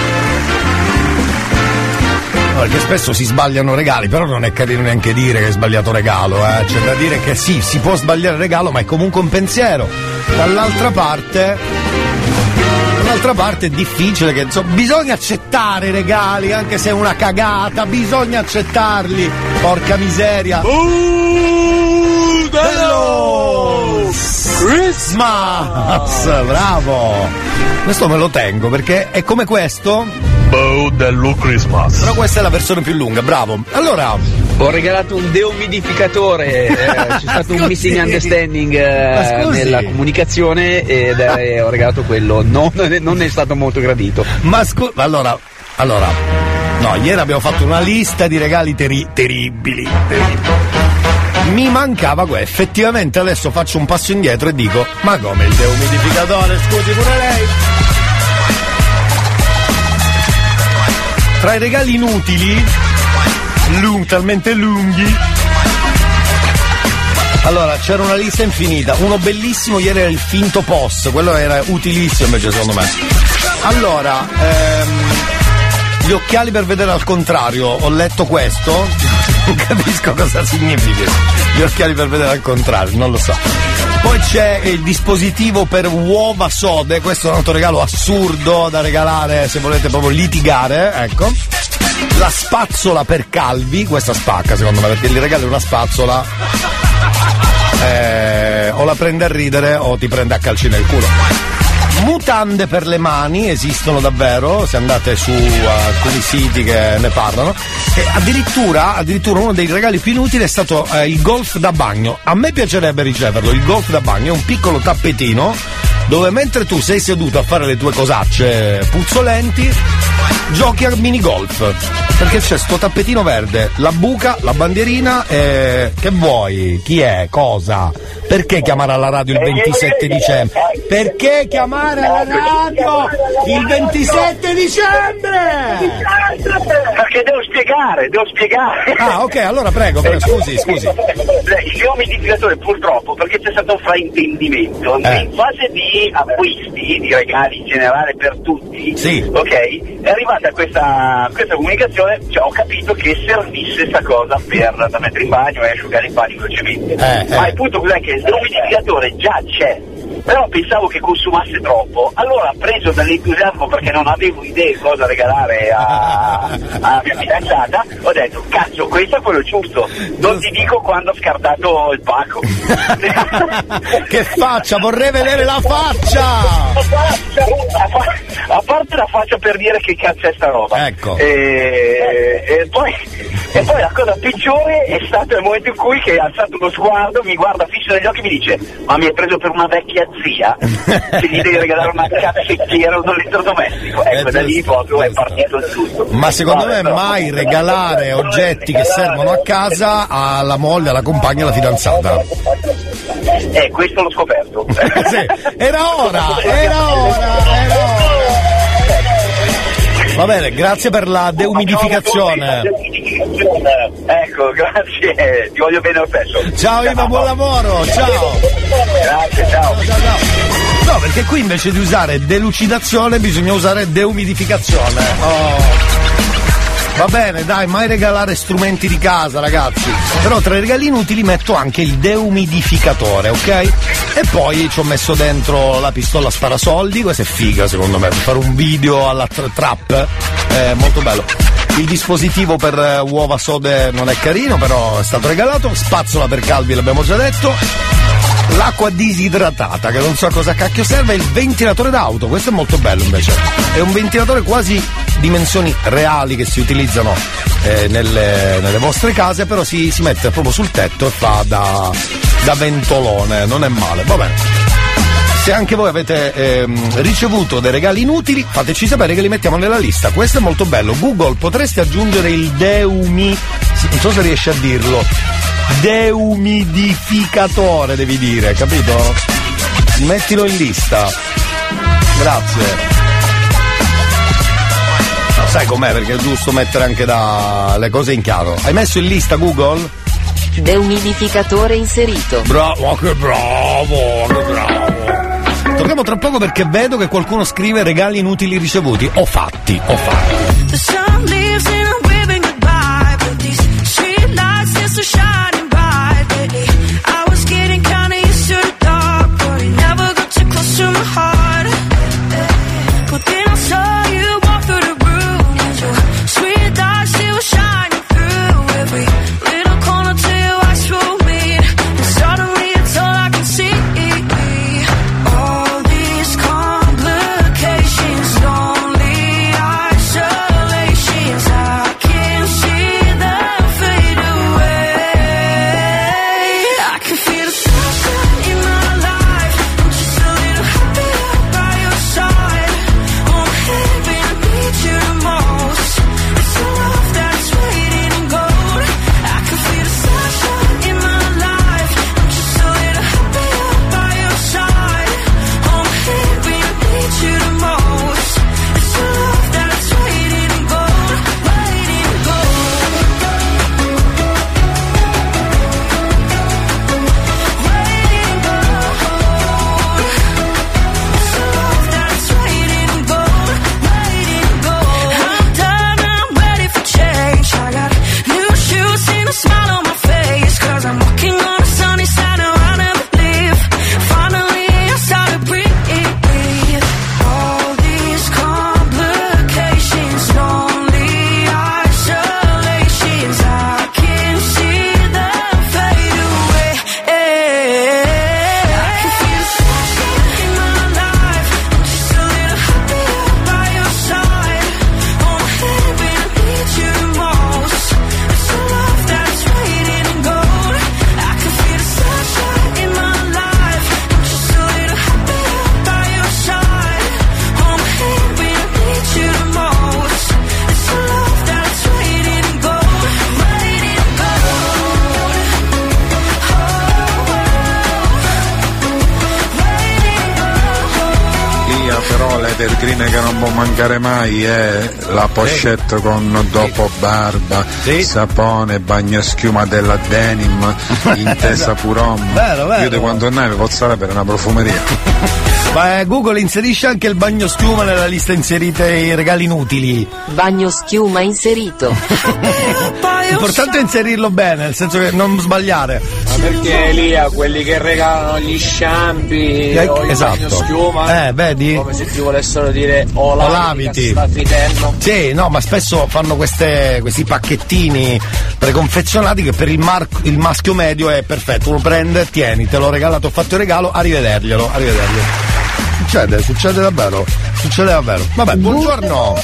perché spesso si sbagliano regali, però non è carino neanche dire che è sbagliato regalo, eh. C'è da dire che sì, si può sbagliare regalo, ma è comunque un pensiero. Dall'altra parte è difficile, che insomma, bisogna accettare i regali, anche se è una cagata, bisogna accettarli. Porca miseria. Christmas! Bravo! Questo me lo tengo perché è come questo. Bello Christmas. Però questa è la versione più lunga, bravo. Allora, ho regalato un deumidificatore, c'è stato un missing understanding nella comunicazione ed ho regalato quello. Non è stato molto gradito. Ma allora, no, ieri abbiamo fatto una lista di regali terribili. Mi mancava quello, effettivamente adesso faccio un passo indietro e dico, ma come il deumidificatore, scusi pure lei. Tra i regali inutili, talmente lunghi. Allora, c'era una lista infinita, uno bellissimo ieri era il finto post, quello era utilissimo invece secondo me. Allora, gli occhiali per vedere al contrario, ho letto questo. Non capisco cosa significa gli occhiali per vedere al contrario, non lo so. Poi c'è il dispositivo per uova sode, questo è un altro regalo assurdo da regalare se volete proprio litigare, ecco. La spazzola per calvi, questa spacca secondo me, perché gli regali una spazzola o la prende a ridere o ti prende a calci nel culo. Mutande per le mani, esistono davvero, se andate su alcuni siti che ne parlano. E addirittura uno dei regali più inutili è stato il golf da bagno. A me piacerebbe riceverlo, il golf da bagno è un piccolo tappetino dove mentre tu sei seduto a fare le tue cosacce puzzolenti giochi a minigolf, perché c'è sto tappetino verde, la buca, la bandierina e che vuoi? Chi è? Cosa? Perché chiamare alla radio il 27 dicembre? Perché chiamare alla radio il 27 dicembre? Perché devo spiegare. Ah, ok, allora prego, scusi. Il deumidificatore purtroppo, perché c'è stato un fraintendimento in fase di acquisti, di regali in generale per tutti, ok? È arrivata questa comunicazione, cioè ho capito che servisse sta cosa per da mettere in bagno e asciugare i panni velocemente. Ma il punto cos'è che il deumidificatore già c'è. però pensavo che consumasse troppo, allora preso dall'entusiasmo perché non avevo idea cosa regalare a mia fidanzata, ho detto cazzo, questo è quello giusto, non ti dico quando ho scartato il pacco. Che faccia, vorrei vedere la faccia! A parte la faccia per dire che cazzo è sta roba, ecco. E poi la cosa peggiore è stato il momento in cui che ha alzato uno sguardo, mi guarda fisso negli occhi e mi dice: ma mi hai preso per una vecchia zia che gli devi regalare una cazzecchiera, un elettrodomestico? Ecco, da lì proprio è partito il tutto. Ma secondo me mai regalare oggetti che servono a casa alla moglie, alla compagna, alla fidanzata. Questo l'ho scoperto. Sì, era ora. Va bene, grazie per la deumidificazione. Ecco, grazie, ti voglio bene lo stesso. Ciao Iva, buon lavoro, ciao. Grazie, ciao. No, perché qui invece di usare delucidazione bisogna usare deumidificazione. Va bene, dai, mai regalare strumenti di casa, ragazzi. Però tra i regalini utili metto anche il deumidificatore, ok? E poi ci ho messo dentro la pistola sparasoldi, questa è figa secondo me, per fare un video alla trap, è molto bello. Il dispositivo per uova sode non è carino, però è stato regalato. Spazzola per calvi, l'abbiamo già detto. L'acqua disidratata, che non so a cosa cacchio serve, il ventilatore d'auto, questo è molto bello invece. È un ventilatore quasi dimensioni reali che si utilizzano nelle vostre case, però si mette proprio sul tetto e fa da ventolone, non è male, va bene. Se anche voi avete ricevuto dei regali inutili, fateci sapere che li mettiamo nella lista. Questo è molto bello. Google, potresti aggiungere il non so se riesci a dirlo. Deumidificatore devi dire, capito? Mettilo in lista. Grazie. No, sai com'è, perché è giusto mettere anche le cose in chiaro. Hai messo in lista Google? Deumidificatore inserito. Bravo, oh, che bravo, che bravo. Torniamo tra poco perché vedo che qualcuno scrive regali inutili ricevuti o fatti. Shining bright, baby. I was getting kinda used to the dark, but it never got too close to my heart. But then I saw you walk through the room, and your sweet eyes still shining through every little corner till your eyes through me. And suddenly it's all I can see. All these complications, lonely isolations. I can't see them fade away. Vetrine che non può mancare mai la pochette con dopo barba, sapone, bagnoschiuma della denim, intesa purom. Vero. Io di quando andai mi pozzare per una profumeria. Ma Google inserisce anche il bagnoschiuma nella lista inserite i regali inutili. Bagnoschiuma inserito. L'importante è inserirlo bene, nel senso che non sbagliare. Ma perché Elia, quelli che regalano gli sciampi o esatto, schiuma, vedi? Come se ti volessero dire olaviti. Sì, no, ma spesso fanno questi pacchettini preconfezionati che per il maschio medio è perfetto. Lo prende, tieni, te l'ho regalato, ho fatto il regalo, arrivederglielo. Succede davvero. Vabbè, buongiorno.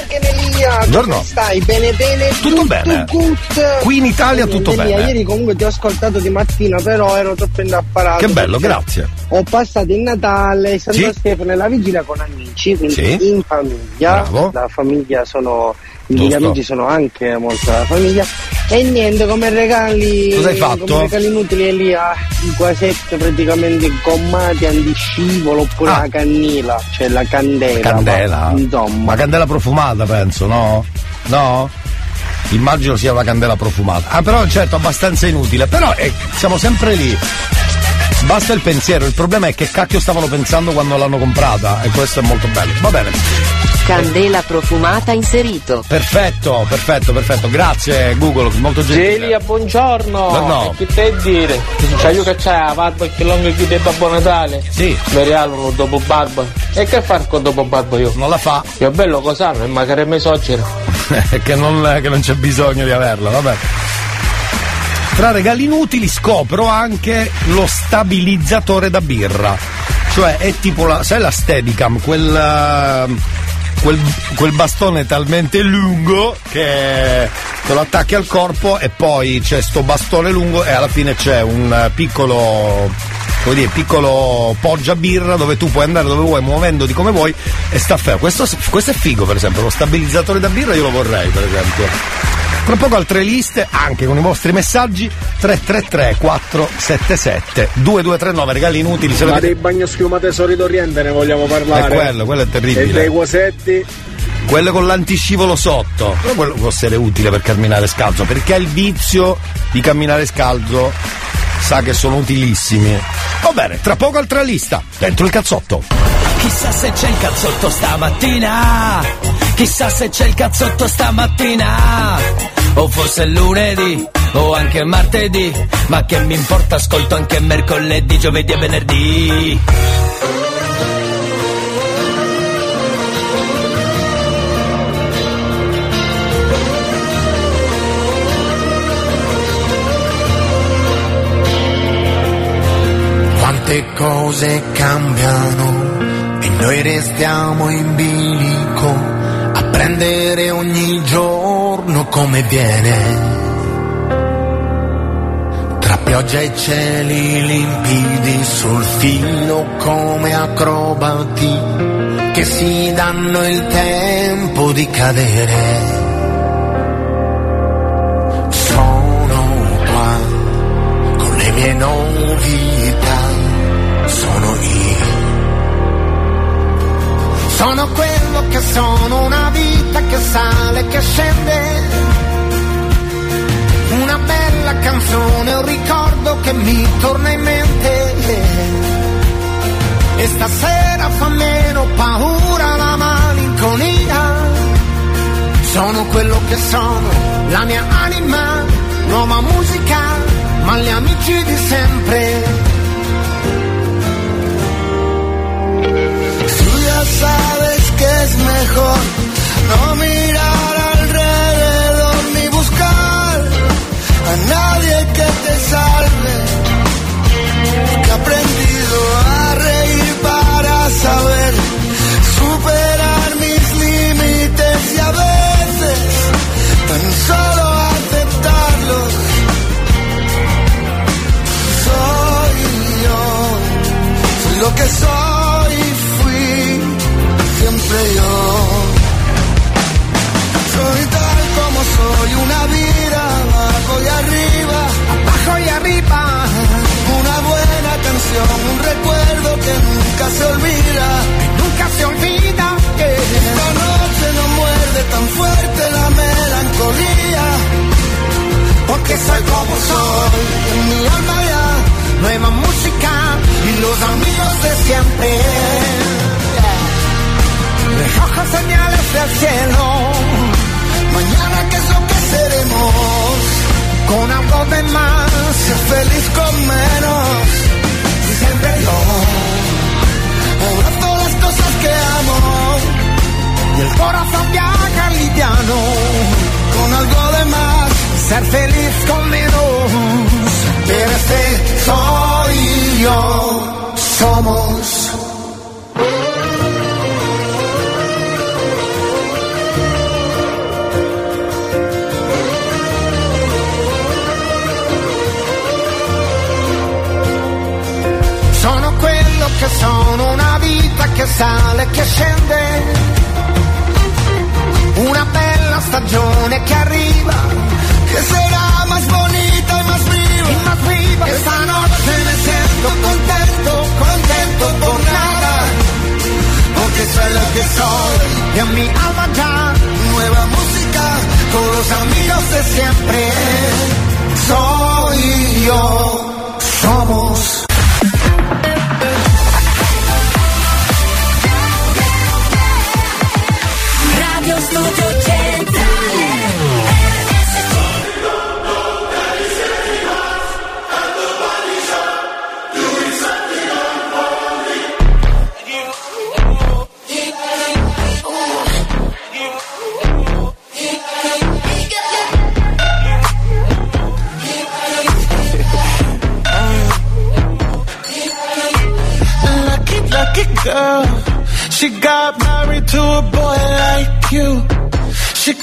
Buongiorno. Come stai? Bene. Tutto bene. Good. Qui in Italia tutto bene. Ieri comunque ti ho ascoltato di mattina, però ero troppo indapparato. Che bello, grazie. Ho passato il Natale, Santo Stefano e la vigilia con amici, quindi in famiglia. Bravo. La famiglia sono. Gli amici sono anche molto la famiglia. E niente, come regali. Cosa hai fatto? Come regali inutili lì a quasetti praticamente gommati antiscivolo oppure la cannila, cioè la candela. Ma, insomma. Ma candela profumata penso, no? No? Immagino sia una candela profumata. Ah, però certo, abbastanza inutile. Però siamo sempre lì. Basta il pensiero, il problema è che cacchio stavano pensando quando l'hanno comprata, e questo è molto bello. Va bene. Candela profumata inserito. Perfetto, grazie Google, molto gentile. Elia, buongiorno. No. Che te dire? C'è io che c'è la barba che longa chi del Babbo Natale. Sì. Mi regalano dopo barba. E che far con dopo barba io? Non la fa. Io bello cos'hanno, e magari me soggira. che non c'è bisogno di averla, vabbè. Tra regali inutili scopro anche lo stabilizzatore da birra, cioè è tipo la Steadicam, quel bastone talmente lungo che te lo attacchi al corpo e poi c'è sto bastone lungo e alla fine c'è un piccolo poggia birra dove tu puoi andare dove vuoi muovendoti come vuoi e sta fermo. Questo è figo, per esempio lo stabilizzatore da birra io lo vorrei, per esempio. Tra poco altre liste, anche con i vostri messaggi, 333 477 2239. Regali inutili, se ma dei bagnoschiuma Tesori d'Oriente ne vogliamo parlare. Quello è terribile. E dei guasetti, quello con l'antiscivolo sotto, però quello può essere utile per camminare scalzo, perché ha il vizio di camminare scalzo, sa che sono utilissimi. Va bene, tra poco altra lista, dentro il cazzotto. Chissà se c'è il cazzotto stamattina, chissà se c'è il cazzotto stamattina, o forse lunedì o anche martedì, ma che mi importa, ascolto anche mercoledì, giovedì e venerdì. Quante cose cambiano, noi restiamo in bilico a prendere ogni giorno come viene, tra pioggia e cieli limpidi, sul filo come acrobati che si danno il tempo di cadere. Sono qua con le mie novità, sono io. Sono quello che sono, una vita che sale, che scende, una bella canzone, un ricordo che mi torna in mente, e stasera fa meno paura la malinconia. Sono quello che sono, la mia anima, nuova musica, ma gli amici di sempre. Sabes que es mejor no mirar alrededor ni buscar a nadie que te salve, que he aprendido a reír para saber superar mis límites y a veces tan solo aceptarlos. Soy yo, soy lo que soy, siempre yo. Soy tal como soy, una vida abajo y arriba, abajo y arriba. Una buena canción, un recuerdo que nunca se olvida, nunca se olvida. Que esta noche no muerde tan fuerte la melancolía, porque soy como soy. En mi alma ya nueva música y los amigos de siempre. Recojan señales del cielo, mañana que es lo que seremos. corazón viaja liviano, con algo de más, ser feliz con menos. Pero este soy y yo somos. Sono quello che sono, una vita che sale, che scende, una bella stagione che arriva, che sarà más bonita e más viva, e stanotte me sento contento, contento por nada, porque soy lo que soy, y a mi alma ya, nueva música, con los amigos de siempre, soy yo, somos. Studio Centrale. Lucky, lucky girl, she got married to a boy like you. She'd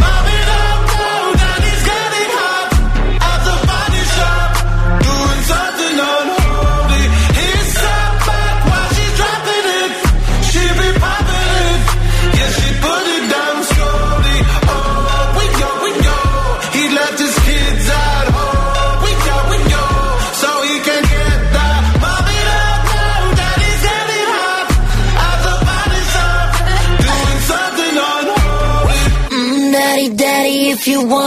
Mommy, if you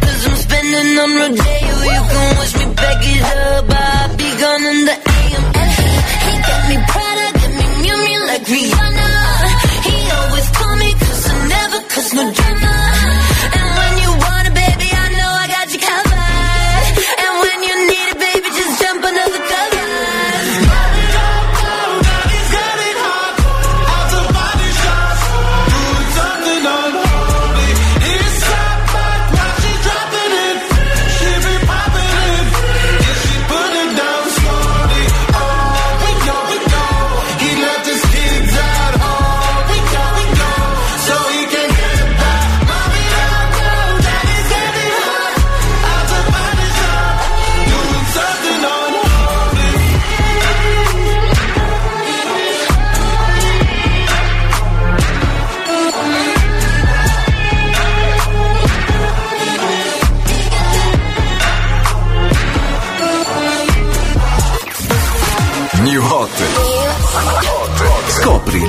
cause I'm spending on Rodeo. You can wish me back it up, I'll be gone in the AM. And he got me Prada, got me Miu Miu like Rihanna. He always call me cause I never cause no drama. And when you want it, baby, I know I got you covered. And when you need it, baby, just jump another cover. Scopri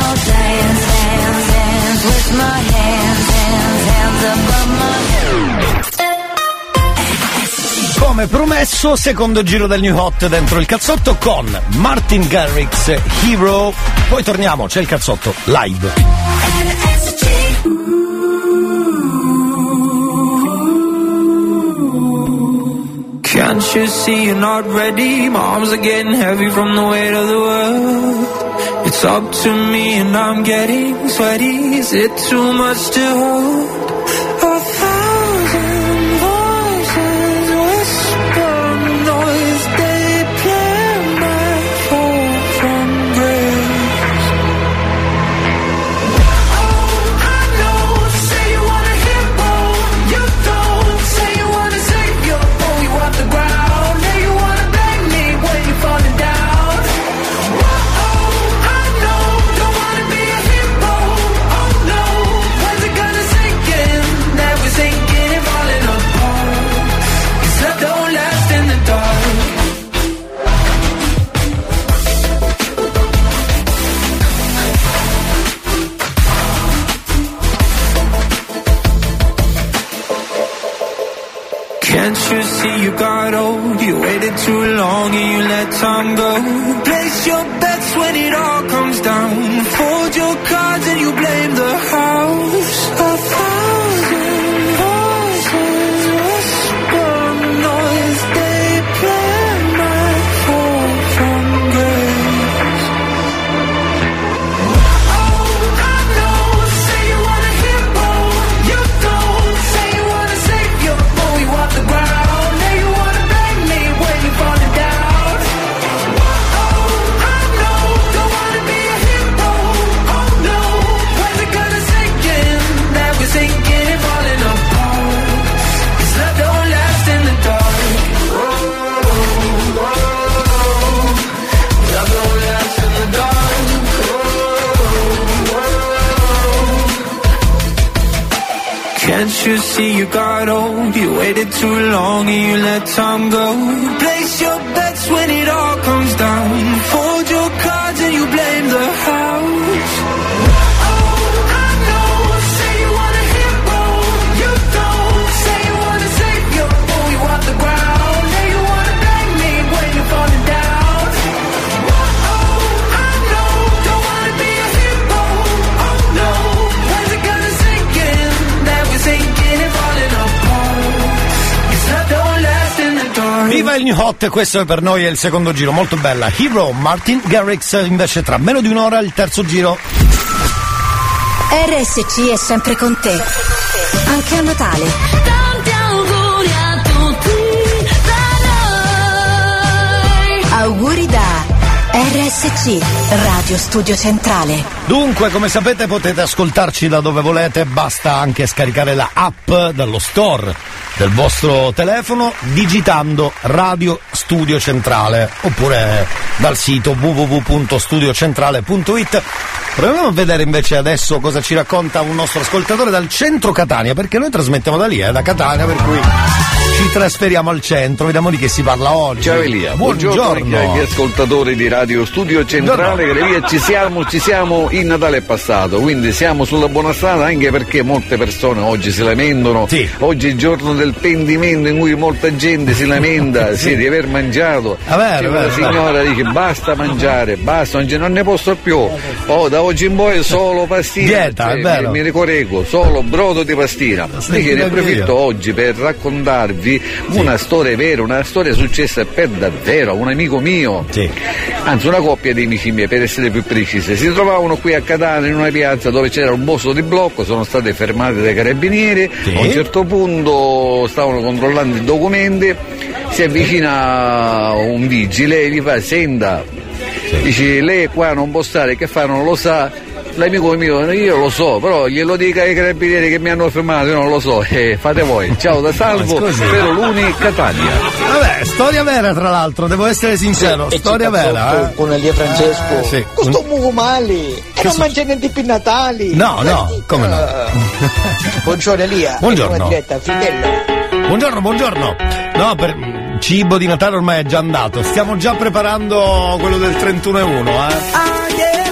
dance with my hands, hands above my head. Come promesso, secondo giro del New Hot dentro il cazzotto con Martin Garrix, Hero. Poi torniamo, c'è il cazzotto live. Can't you see you're not ready? My arms are getting heavy from the weight of the world. It's up to me and I'm getting sweaty. Is it too much to hold? Can't you see you got old? You waited too long and you let time go. Place your bets when it all comes down. Fold your cards and you blame the house. A thousand voices whisper noise. They play my fall from grace. Oh, I know. Say you want a hero. You don't. Say you want a savior. Oh, you want the ground. Can't you see you got old? You waited too long and you let time go. Place your bets when it all comes down. Fold your cards and you blame the house. Viva il New Hot, questo per noi è il secondo giro, molto bella. Hero, Martin Garrix, invece tra meno di un'ora il terzo giro. RSC è sempre con te, anche a Natale. Tanti auguri a tutti da noi. Auguri da RSC, Radio Studio Centrale. Dunque, come sapete, potete ascoltarci da dove volete, basta anche scaricare la app dallo store del vostro telefono digitando Radio Studio Centrale, oppure dal sito www.studiocentrale.it. Proviamo a vedere invece adesso cosa ci racconta un nostro ascoltatore dal centro Catania, perché noi trasmettiamo da lì, da Catania, per cui ci trasferiamo al centro, vediamo di che si parla oggi. Ciao Elia, buongiorno agli ascoltatori di Radio Studio Centrale. Elia, ci siamo, il Natale è passato, quindi siamo sulla buona strada, anche perché molte persone oggi si lamentano, sì. Oggi è il giorno del pentimento, in cui molta gente si lamenta sì, di aver mangiato. La signora dice basta mangiare, basta, non ne posso più, da oggi in poi solo pastina, dieta, mi ricorrego, solo brodo di pastina. Quindi ne approfitto oggi per raccontarvi una storia vera, una storia successa per davvero a un amico mio, anzi una coppia di amici miei, per essere più precise. Si trovavano qui a Catania in una piazza dove c'era un posto di blocco, sono state fermate dai carabinieri, a un certo punto stavano controllando i documenti, si avvicina un vigile e gli fa: senta, dice, lei qua non può stare, che fa, non lo sa? L'amico mio: io lo so, però glielo dica ai carabinieri che mi hanno fermato, io non lo so, fate voi. Ciao da Salvo, però l'unica Catania. Vabbè, storia vera, tra l'altro, devo essere sincero, storia vera, con Elia Francesco. Questo muovo male e non mangia niente più Natali. No, come no. Buongiorno Elia. Buongiorno. Buongiorno. No, per cibo di Natale ormai è già andato, stiamo già preparando quello del 31/1, Oh yeah,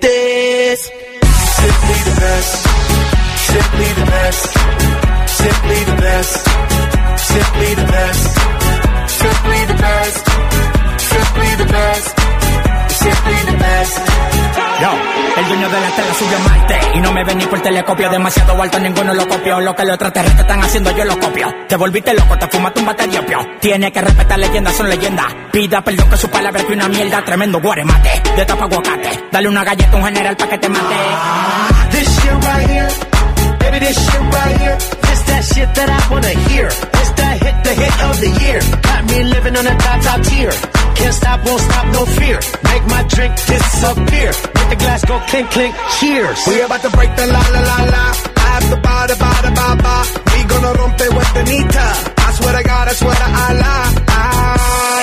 this. Simply the best, simply the best, simply the best, simply the best, simply the best, simply the best, simply the best. Yo, el dueño de la tela subió a Marte y no me ven ni por telescopio. Demasiado alto, ninguno lo copió. Lo que los extraterrestres están haciendo, yo lo copio. Te volviste loco, te fumaste un bate de opio. Tienes que respetar leyendas, son leyendas. Pida perdón que su palabra es que una mierda. Tremendo guaremate, de tapa aguacate. Dale una galleta a un general pa' que te mate. This shit right here, baby, this shit right here. This that shit that I wanna hear. This that hit, the hit of the year. Got me living on a top tier. Can't stop, won't stop, no fear. Make my drink disappear. Let the glass go clink, clink, cheers. We about to break the la, la, la, la. I have to buy the, ba, da, ba, ba. We gonna rompe with the nita. I swear to God, I swear to Allah. I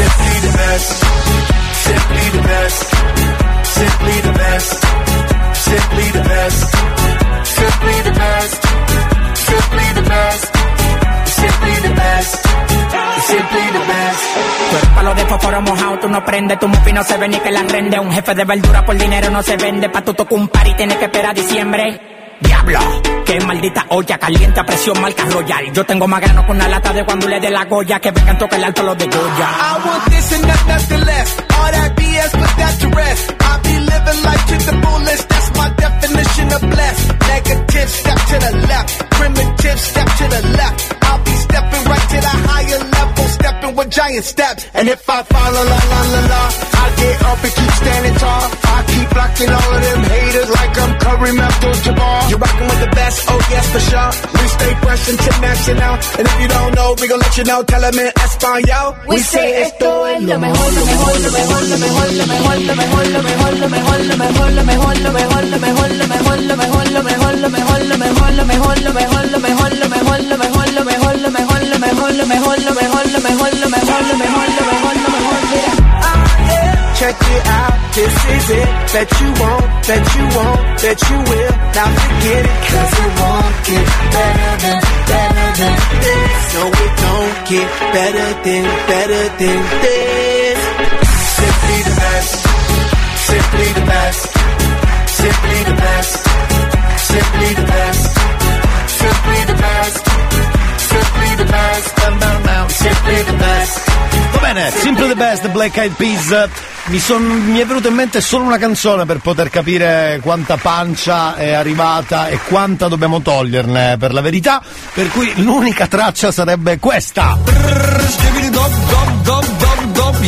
Simply the best. Simply the best, simply the best, simply the best, simply the best, simply the best, simply the best, simply the best. Tu eres palo de fósforo mojado, tú no prendes, tu mufi no se ve ni que la rende. Un jefe de verdura por dinero no se vende, pa' tu toco un par y tienes que esperar diciembre. Diablo, qué maldita olla, caliente a presión, marca Royal. Yo tengo más grano con una lata de guandule de la Goya, que vengan toca el alto los de Goya. I want this and nothing less. All that BS, put that to rest. I be living life to the fullest. That's my definition of blessed. Negative, step to the left. Primitive, step to the left. I'll be stepping right to the higher level, stepping with giant steps. And if I fall, la la la la la, I get up and keep standing tall. I keep blocking all of them haters like I'm Kareem Abdul-Jabbar. You're rocking with the best, oh yes for sure. We stay fresh international. And if you don't know, we gon' let you know. Tell them in Espanol. We say esto es lo mejor, lo mejor, lo mejor, lo mejor, lo mejor, lo mejor, lo mejor, lo mejor, lo mejor, lo mejor, lo mejor, lo mejor, lo mejor, lo mejor, lo mejor, lo mejor, lo mejor, lo mejor, lo mejor, lo mejor, lo mejor, lo mejor, lo mejor, lo mejor, lo mejor, lo mejor, lo mejor, lo mejor, lo mejor, lo mejor, lo mejor. Check it out, this is it. Bet you won't, bet you won't, bet you will. Now forget it, cause it won't get better than this. No, it don't get better than this. Simply the best, simply the best, simply the best, simply the best, simply the best, simply the best, simply the best. Va bene, Simple the Best, Black Eyed Peas. Mi è venuta in mente solo una canzone per poter capire quanta pancia è arrivata e quanta dobbiamo toglierne, per la verità, per cui l'unica traccia sarebbe questa. Yes, yes,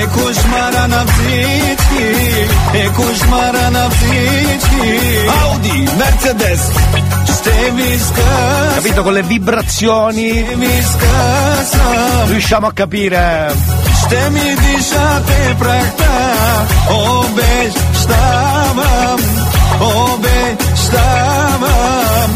е кошмара на всички, е кошмара на всички, Ауди, Мерцедес, ще ви скъсам. Capito, con le vibrazioni riusciamo a capire. Ще ми дишате прахта, обещавам, обещавам.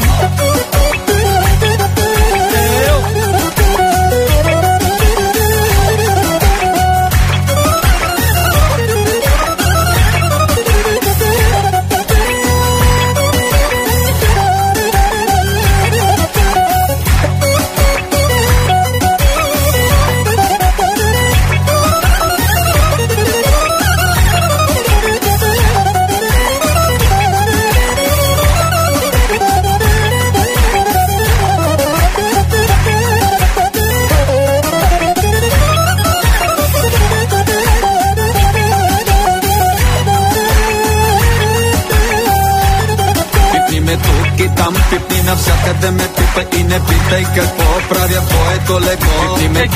Навсякъде ме пипа и не питай какво правя, твоето леко. Пипни ме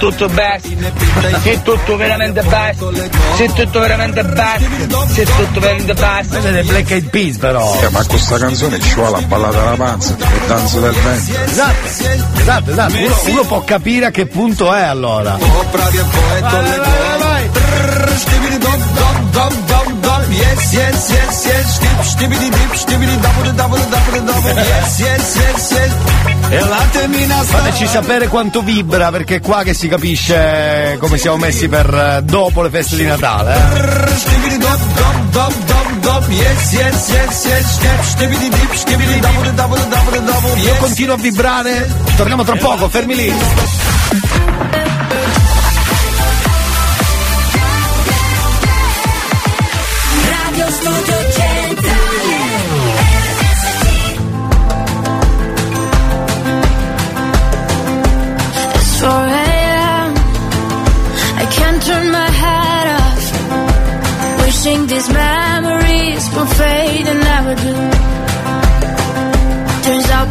tutto best, si tutto veramente best, si tutto veramente best, si tutto veramente best. Questa è dei Black Eyed Peas però. Ma questa canzone ci vuole la ballata alla panza e danza del vento. Esatto. Uno può capire a che punto è allora. Yes, yes, yes, yes, stibidi dip, stibidi double, double, double, double. Yes, yes, yes, yes. E la termina sta. Fateci sapere quanto vibra, perché è qua che si capisce come siamo messi per dopo le feste di Natale. Stibidi dop, dop, dop, dop. Yes, yes, yes, yes. Stibidi dip, stibidi double, double, double, double. Io continuo a vibrare. Torniamo tra poco, fermi lì. Studio Centrale. never do. Turns out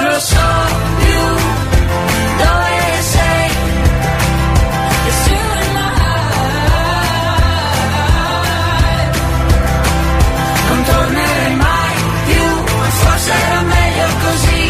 lo so più dove sei. It's you in my heart. Non tornerai mai più, ma forse era meglio così.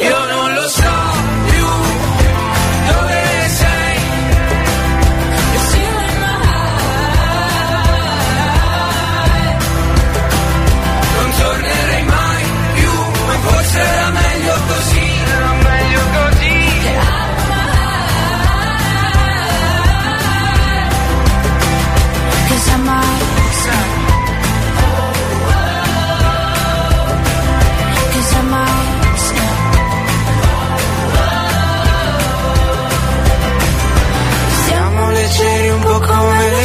Io non lo so. Era meglio così, era meglio così. Cause I'm outside. Cause I'm outside. Siamo leggeri un po' come le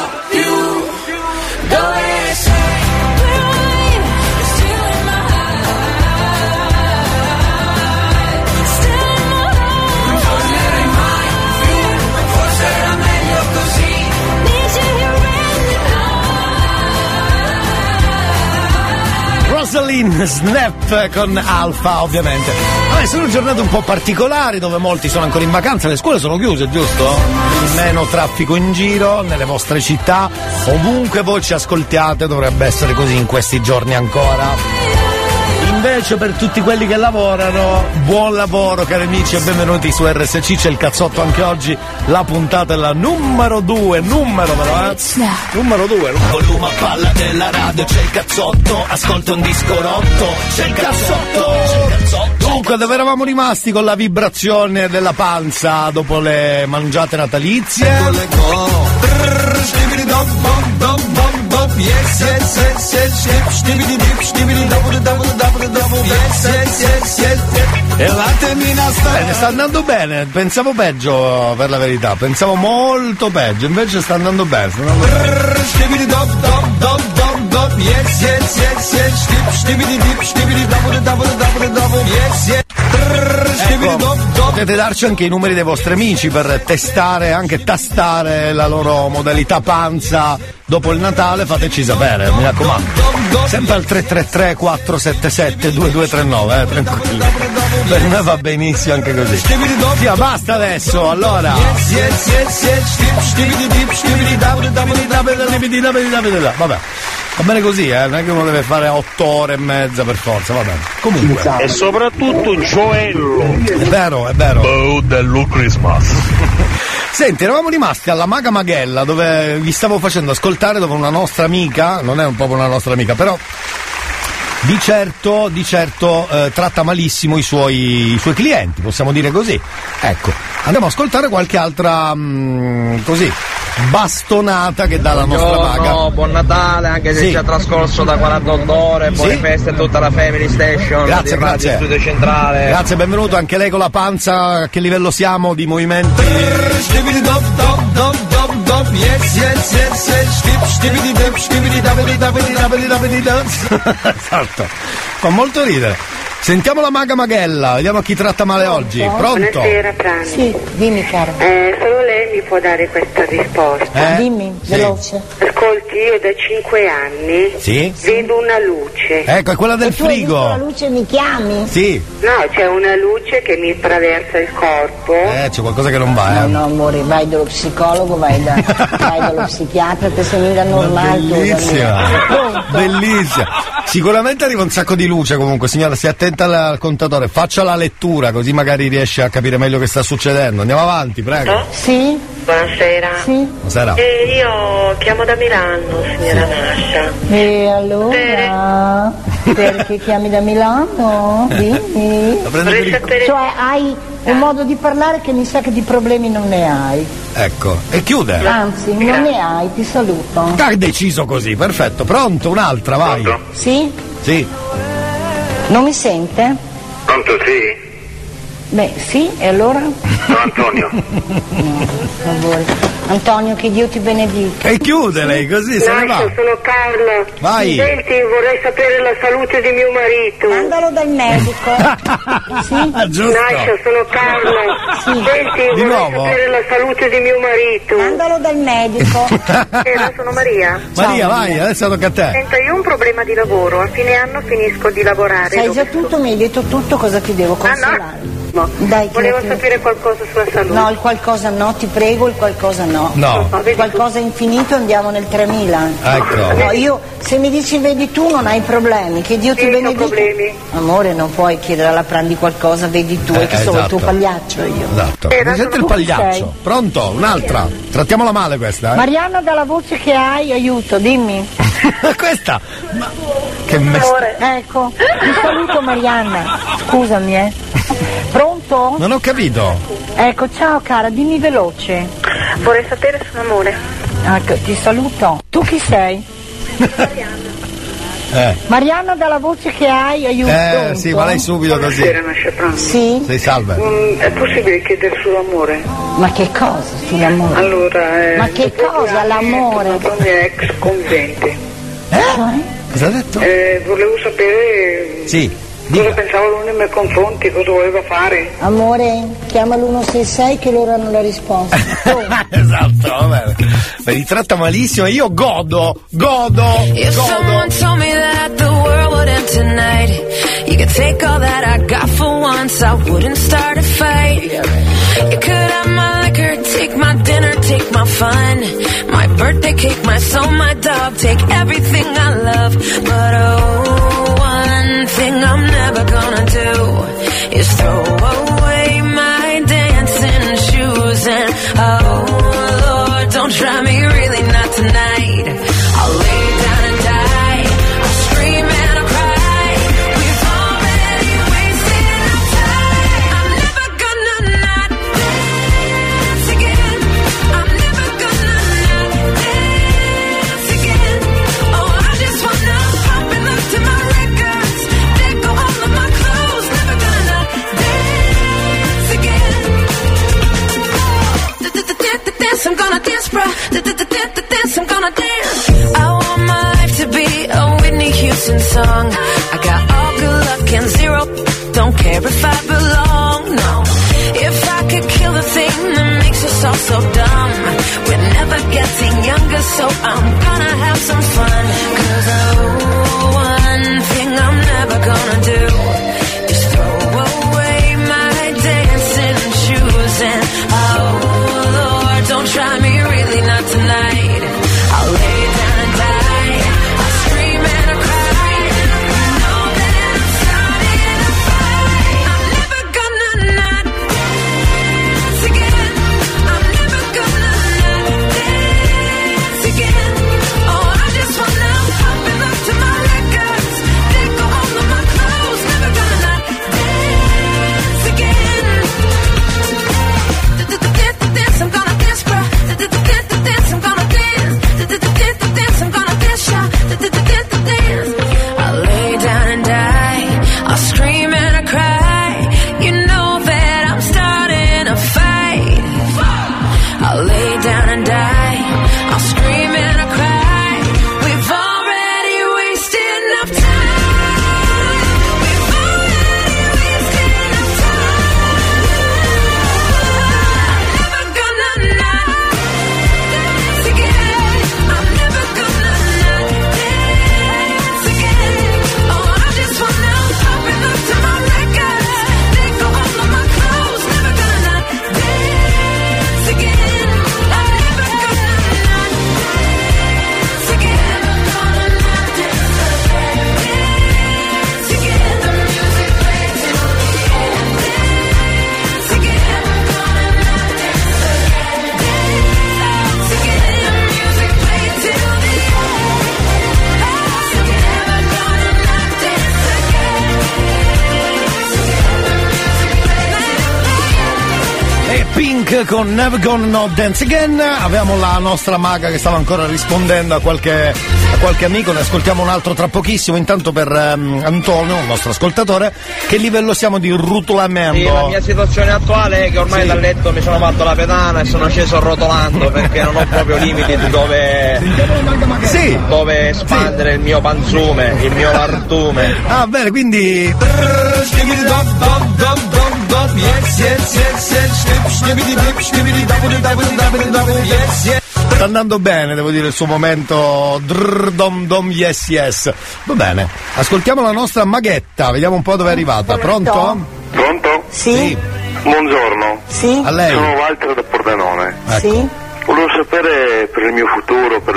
più dove sei. It's still in my heart. It's still in my heart. Non tornerai mai più, ma forse era meglio così. Rosaline Snap con Alfa, ovviamente. Vabbè, sono giornate un po' particolari dove molti sono ancora in vacanza, le scuole sono chiuse, giusto? Meno traffico in giro, nelle vostre città, ovunque voi ci ascoltiate, dovrebbe essere così in questi giorni ancora. Invece per tutti quelli che lavorano, buon lavoro cari amici e benvenuti su RSC, c'è il cazzotto anche oggi, la puntata è la numero 2. Volume a palla della radio, c'è il cazzotto, ascolta un disco rotto, c'è il cazzotto, c'è il cazzotto. Dunque, dove eravamo rimasti con la vibrazione della panza dopo le mangiate natalizie? E sta andando bene, pensavo peggio per la verità, pensavo molto peggio, invece sta andando bene. Ecco, potete darci anche i numeri dei vostri amici per testare, anche tastare la loro modalità panza dopo il Natale, fateci sapere, mi raccomando, sempre al 333 477 2239, tranquillo, per noi va benissimo anche così. Sì, basta adesso, allora vabbè, va bene così, non è che uno deve fare 8 ore e mezza per forza, va bene. Comunque. E soprattutto Gioello. È vero, è vero. Oh, del Christmas. Senti, eravamo rimasti alla Maga Maghella, dove vi stavo facendo ascoltare, dove una nostra amica, non è proprio una nostra amica, però di certo tratta malissimo i suoi clienti, possiamo dire così. Ecco, andiamo ad ascoltare qualche altra così bastonata che dà la nostra Maga. No, buon Natale, anche se sì, già trascorso da 48 ore, buone sì, feste a tutta la Family Station. Grazie, grazie. Radio Studio Centrale. Grazie, benvenuto anche lei con la panza, a che livello siamo di movimenti? Esatto, fa molto ridere. Sentiamo la maga Maghella, vediamo a chi tratta male oggi. Pronto? Buonasera, Prani. Sì, dimmi caro. Solo lei mi può dare questa risposta. Dimmi, sì, veloce. Ascolti, io da 5 anni sì, vedo una luce. Ecco, è quella del frigo. Hai visto la luce, mi chiami? Sì. No, c'è una luce che mi attraversa il corpo. C'è qualcosa che non va. No, amore, vai dallo psicologo, vai dallo psichiatra, che se mi danno normale. Bellissima. Bellissima. Sicuramente arriva un sacco di luce comunque, signora, si attenta al contatore, faccia la lettura così magari riesce a capire meglio che sta succedendo. Andiamo avanti, prego. Oh? Sì. Buonasera. Sì. Buonasera. Io chiamo da Milano, signora Nascia. Sì. E allora? Perché chiami da Milano? Dimmi. Cioè hai un modo di parlare che mi sa che di problemi non ne hai. Ecco, e chiude. Anzi, non ne hai, ti saluto. Hai deciso così, perfetto. Pronto, un'altra, vai. Pronto? Sì? Sì. Non mi sente? Pronto, sì? Beh, sì, e allora? No, Antonio. No, per favore. Antonio, che Dio ti benedica. E chiude lei, così se ne va. Sono Carla. Vai. Senti, vorrei sapere la salute di mio marito. Mandalo dal medico. Sì? Giusto. Nascia, sono Carla. Sì. Senti, di vorrei nuovo sapere la salute di mio marito. Mandalo dal medico. Io sono Maria. Ciao, Maria, vai, adesso tocca a te. Senta, io ho un problema di lavoro. A fine anno finisco di lavorare. Sai già tutto, mi hai detto tutto, cosa ti devo consolare? No. Dai, volevo sapere qualcosa sulla salute. No, il qualcosa no, ti prego, il qualcosa no. No. Qualcosa infinito, andiamo nel 3000. Ecco. No, io, se mi dici vedi tu, non hai problemi, che Dio ti benedica. Problemi. Amore, non puoi chiedere alla Prandi qualcosa, vedi tu, e che sono il tuo pagliaccio io. Esatto. Mi sente il pagliaccio. Sei. Pronto, un'altra. Trattiamola male questa, eh. Marianna, dalla voce che hai, aiuto, dimmi. Questa? Ma che ecco, ti saluto Marianna. Scusami, Pronto? Non ho capito. Ecco, ciao cara, dimmi veloce. Vorrei sapere su amore. Ecco, ti saluto. Tu chi sei? Marianna. Marianna, dalla voce che hai, aiuto. Sì, ma lei subito così. Sì? Sei salve. È possibile chiedere sull'amore? Ma che cosa sull'amore? Allora, ma che cosa l'amore? La mia ex convivente. Cosa ha detto? Volevo sapere. Sì. Dica. Cosa pensava lui nei miei confronti, cosa voleva fare? Amore, chiama l'166 che loro hanno la risposta. Esatto, va bene. Me li tratta malissimo e io godo. Take my dinner, take my fun, my birthday cake, my soul, my dog, take everything I love. But oh, one thing I'm never gonna do is throw away my dancing shoes. And oh Lord, don't try me, really not tonight. I'll lay down and die, I'll scream and I'll cry. We've already wasted our time. I'm never gonna not I'm gonna dance, bruh. Dance, I'm gonna dance. I want my life to be a Whitney Houston song. I got all good luck and zero. Don't care if I belong, no. If I could kill the thing that makes us all so dumb. We're never getting younger, so I'm gonna have some fun. Cause oh, one thing I'm never gonna do is throw away my dancing shoes. And oh, don't try me, really not tonight. I'll lay down and die, I'll scream and I'll cry. I know that I'm starting a fight. I'm never gonna not dance again. I'm never gonna not dance again. Pink con Never Gonna No Dance Again. Abbiamo la nostra maga che stava ancora rispondendo a qualche amico. Ne ascoltiamo un altro tra pochissimo. Intanto per Antonio, il nostro ascoltatore, che livello siamo di rotolamento? Sì, la mia situazione attuale è che ormai dal letto mi sono fatto la pedana e sono sceso rotolando perché non ho proprio limiti di dove espandere il mio panzume, il mio lartume. Ah, bene, quindi sta andando bene, devo dire, il suo momento dom dom yes yes. Va bene, ascoltiamo la nostra maghetta, vediamo un po' dove è arrivata. Pronto? Pronto? Sì. Buongiorno. Sì. A lei. Sono Walter da Pordenone. Ecco. Sì. Volevo sapere per il mio futuro, se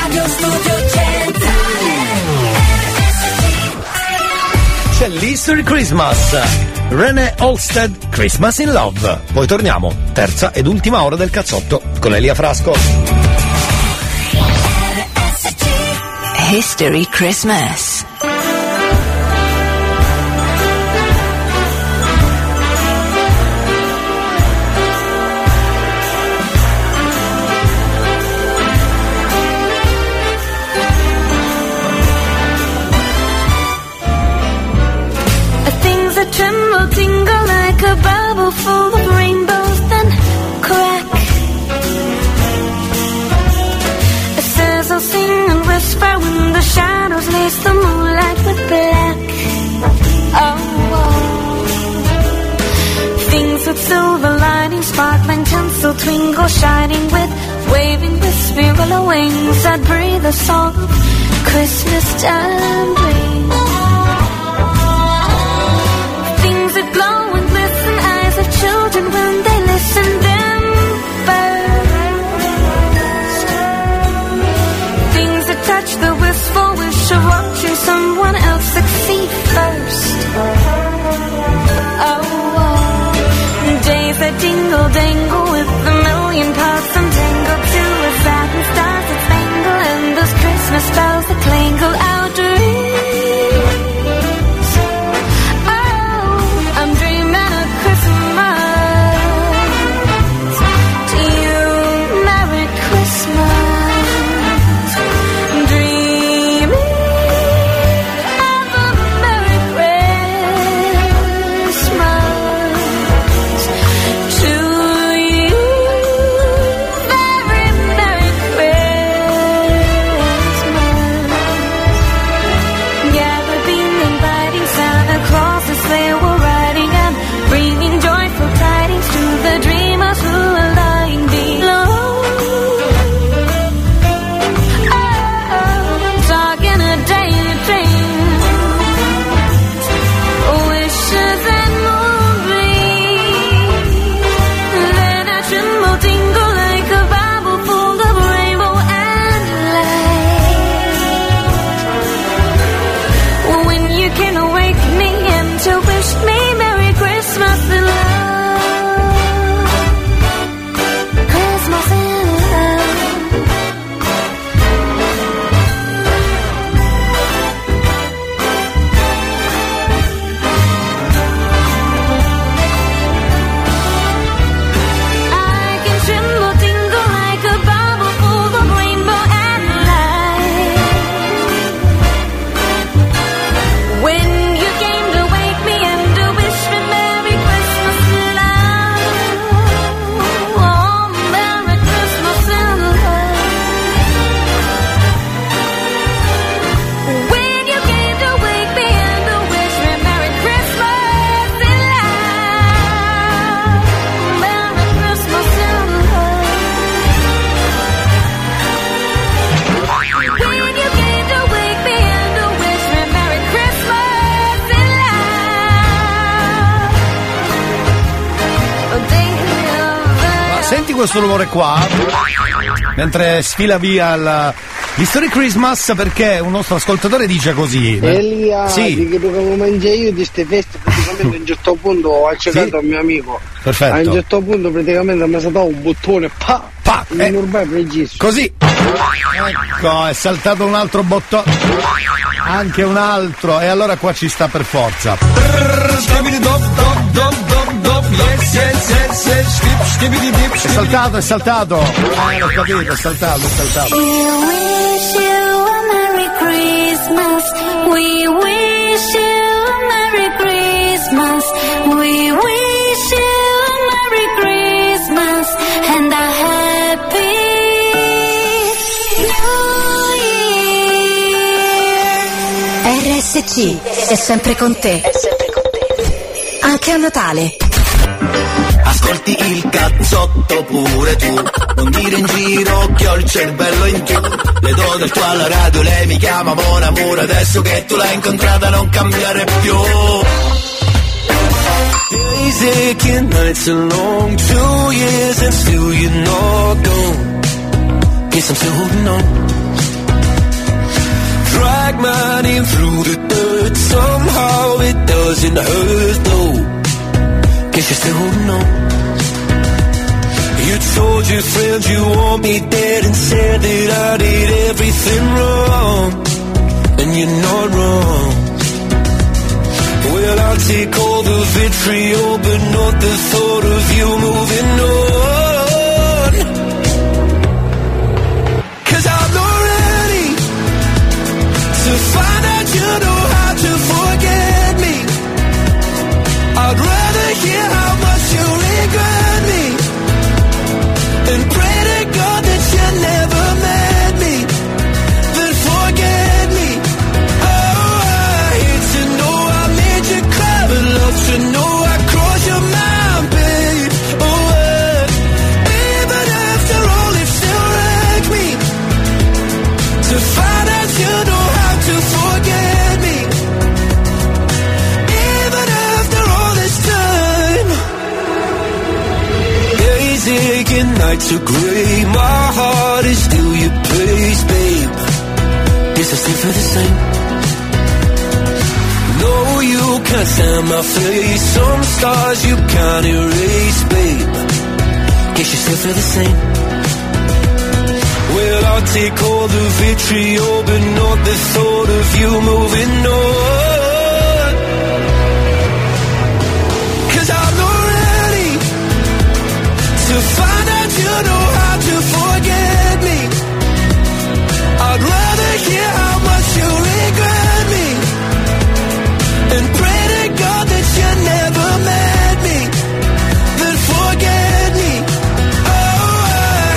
Radio Studio Centrale. C'è l'History Christmas. Rene Olstead, Christmas in Love. Poi torniamo, terza ed ultima ora del cazzotto con Elia Frasco. History Christmas. A bubble full of rainbows, then crack. It says I'll sing and whisper when the shadows lace the moonlight with black. Oh, things with silver lining, sparkling tinsel twinkle, shining with waving with spiral wings. I'd breathe a song Christmas time brings. Things that glow and glisten, eyes of children when they listen, them birds. Things that touch the wistful wish of watching someone else succeed first. Oh, days that dingle dangle with a million parts untangled to a thousand stars that spangle, and those Christmas bells that clangle out of reach. Questo rumore qua mentre sfila via di Story Christmas, perché un nostro ascoltatore dice così. Elia, sì, di che dovevo mangiare io di ste feste, praticamente a un certo punto ho accecato sì, al mio amico. Perfetto. A un certo punto praticamente mi è stato un bottone, pa, ormai pregissimo. Così. Ecco, è saltato un altro bottone, anche un altro, e allora qua ci sta per forza. È saltato. L'ho capito, è saltato. We wish you a Merry Christmas. We wish you a Merry Christmas. We wish you a Merry Christmas and a happy New Year. RSC è sempre con te. È sempre con te. Anche a Natale. Ascolti il cazzotto pure tu, non dire in giro che ho il cervello in giù. Le do del tuo alla radio, lei mi chiama buon amore, adesso che tu l'hai incontrata non cambiare più. Days aching, nights are long, 2 years and still you're not gone. Guess I'm still holding on. Drag my name through the dirt, somehow it doesn't hurt though. Guess you're still holding on. You told your friends you want me dead and said that I did everything wrong, and you're not wrong. Well, I'll take all the vitriol, but not the thought of you moving on. 'Cause I'm not ready to find out you know how to forget me. I'd rather hear how much you regret me than pray to God that you never met me, then forget me. Oh, I hate to know I made you cry, but love to know I crossed your mind, babe. Oh, even after all, it still wrecked me to find out you know how to forget me. Aching, nights are grey, my heart is still your place, babe. Guess I still feel the same. No, you can't stand my face, some scars you can't erase, babe. Guess you still feel the same. Well, I'll take all the vitriol, but not the thought of you moving on. 'Cause I'm not ready to find out you know how to forget me. I'd rather hear how much you regret me and pray to God that you never met me, then forget me. Oh, I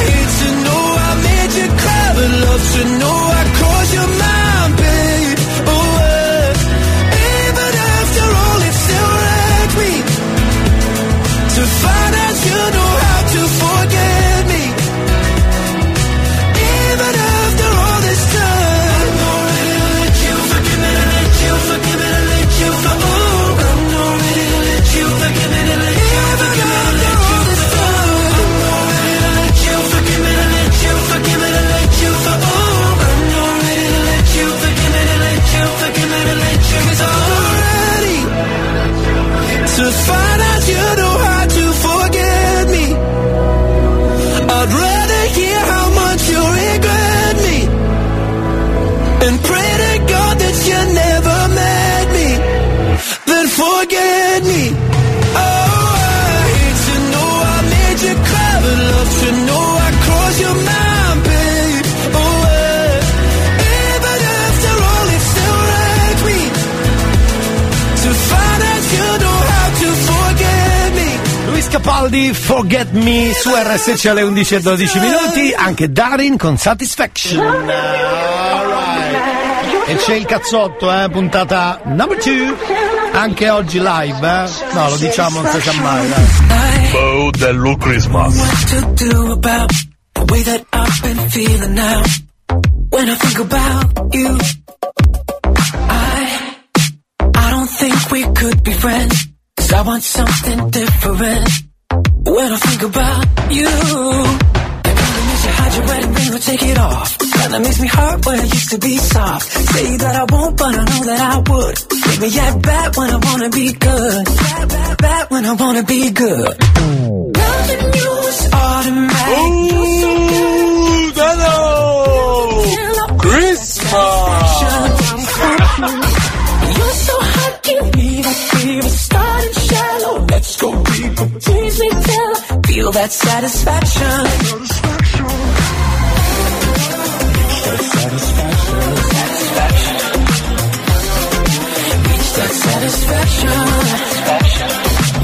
hate to know I made you cry, but love to know I caused your mind, babe. Oh, even after all, it still wrecked me to find out you know how to forget me, even after all this time. I'm not ready to let you forgive me, to let you forgive me, to let you forgive me. Oh, I'm not ready to let you forgive me, to let you forgive me, to let you forgive me. I'm not ready to let you forgive me, to let you forgive me, to let you forgive me. Oh, I'm not ready to let you forgive me, to let you forgive me, to let you forgive me. 'Cause I'm not ready to find out you know how to forget me. I'd rather hear how much you regret me and pray to God that you never met me, then forget me. Oh, I hate to know I made you cry, but love to know I crossed your mind, babe. Oh, even after all, it still wrecked me to find out you know how to forget me. Luis Capaldi, Forget Me, su RSC alle 11:12, anche Darin con Satisfaction. Alright. E c'è il cazzotto, puntata number 2, anche oggi live, No, lo diciamo, non si sa mai. Bow the Look Christmas. What to do about the way that I've been feeling now? When I think about you, I don't think we could be friends. I want something different. When I think about you, the combination hide your wedding ring, we'll take it off. that makes me hurt when I used to be soft. Say that I won't, but I know that I would. Make me act bad when I wanna be good. Bad, bad, bad when I wanna be good. Nothing new is automatic. Ooh, Dano! Christmas! You're so hot, give me the fever. Starting shallow, let's go deeper. Tease me till I feel that satisfaction. Satisfaction. That satisfaction. Satisfaction. Reach that satisfaction. Satisfaction.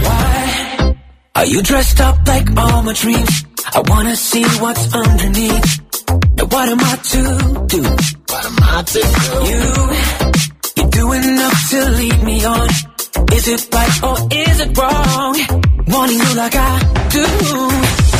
Why are you dressed up like all my dreams? I wanna see what's underneath. Now what am I to do? What am I to do? You. You're doing enough to lead me on. Is it right or is it wrong? Wanting you like I do.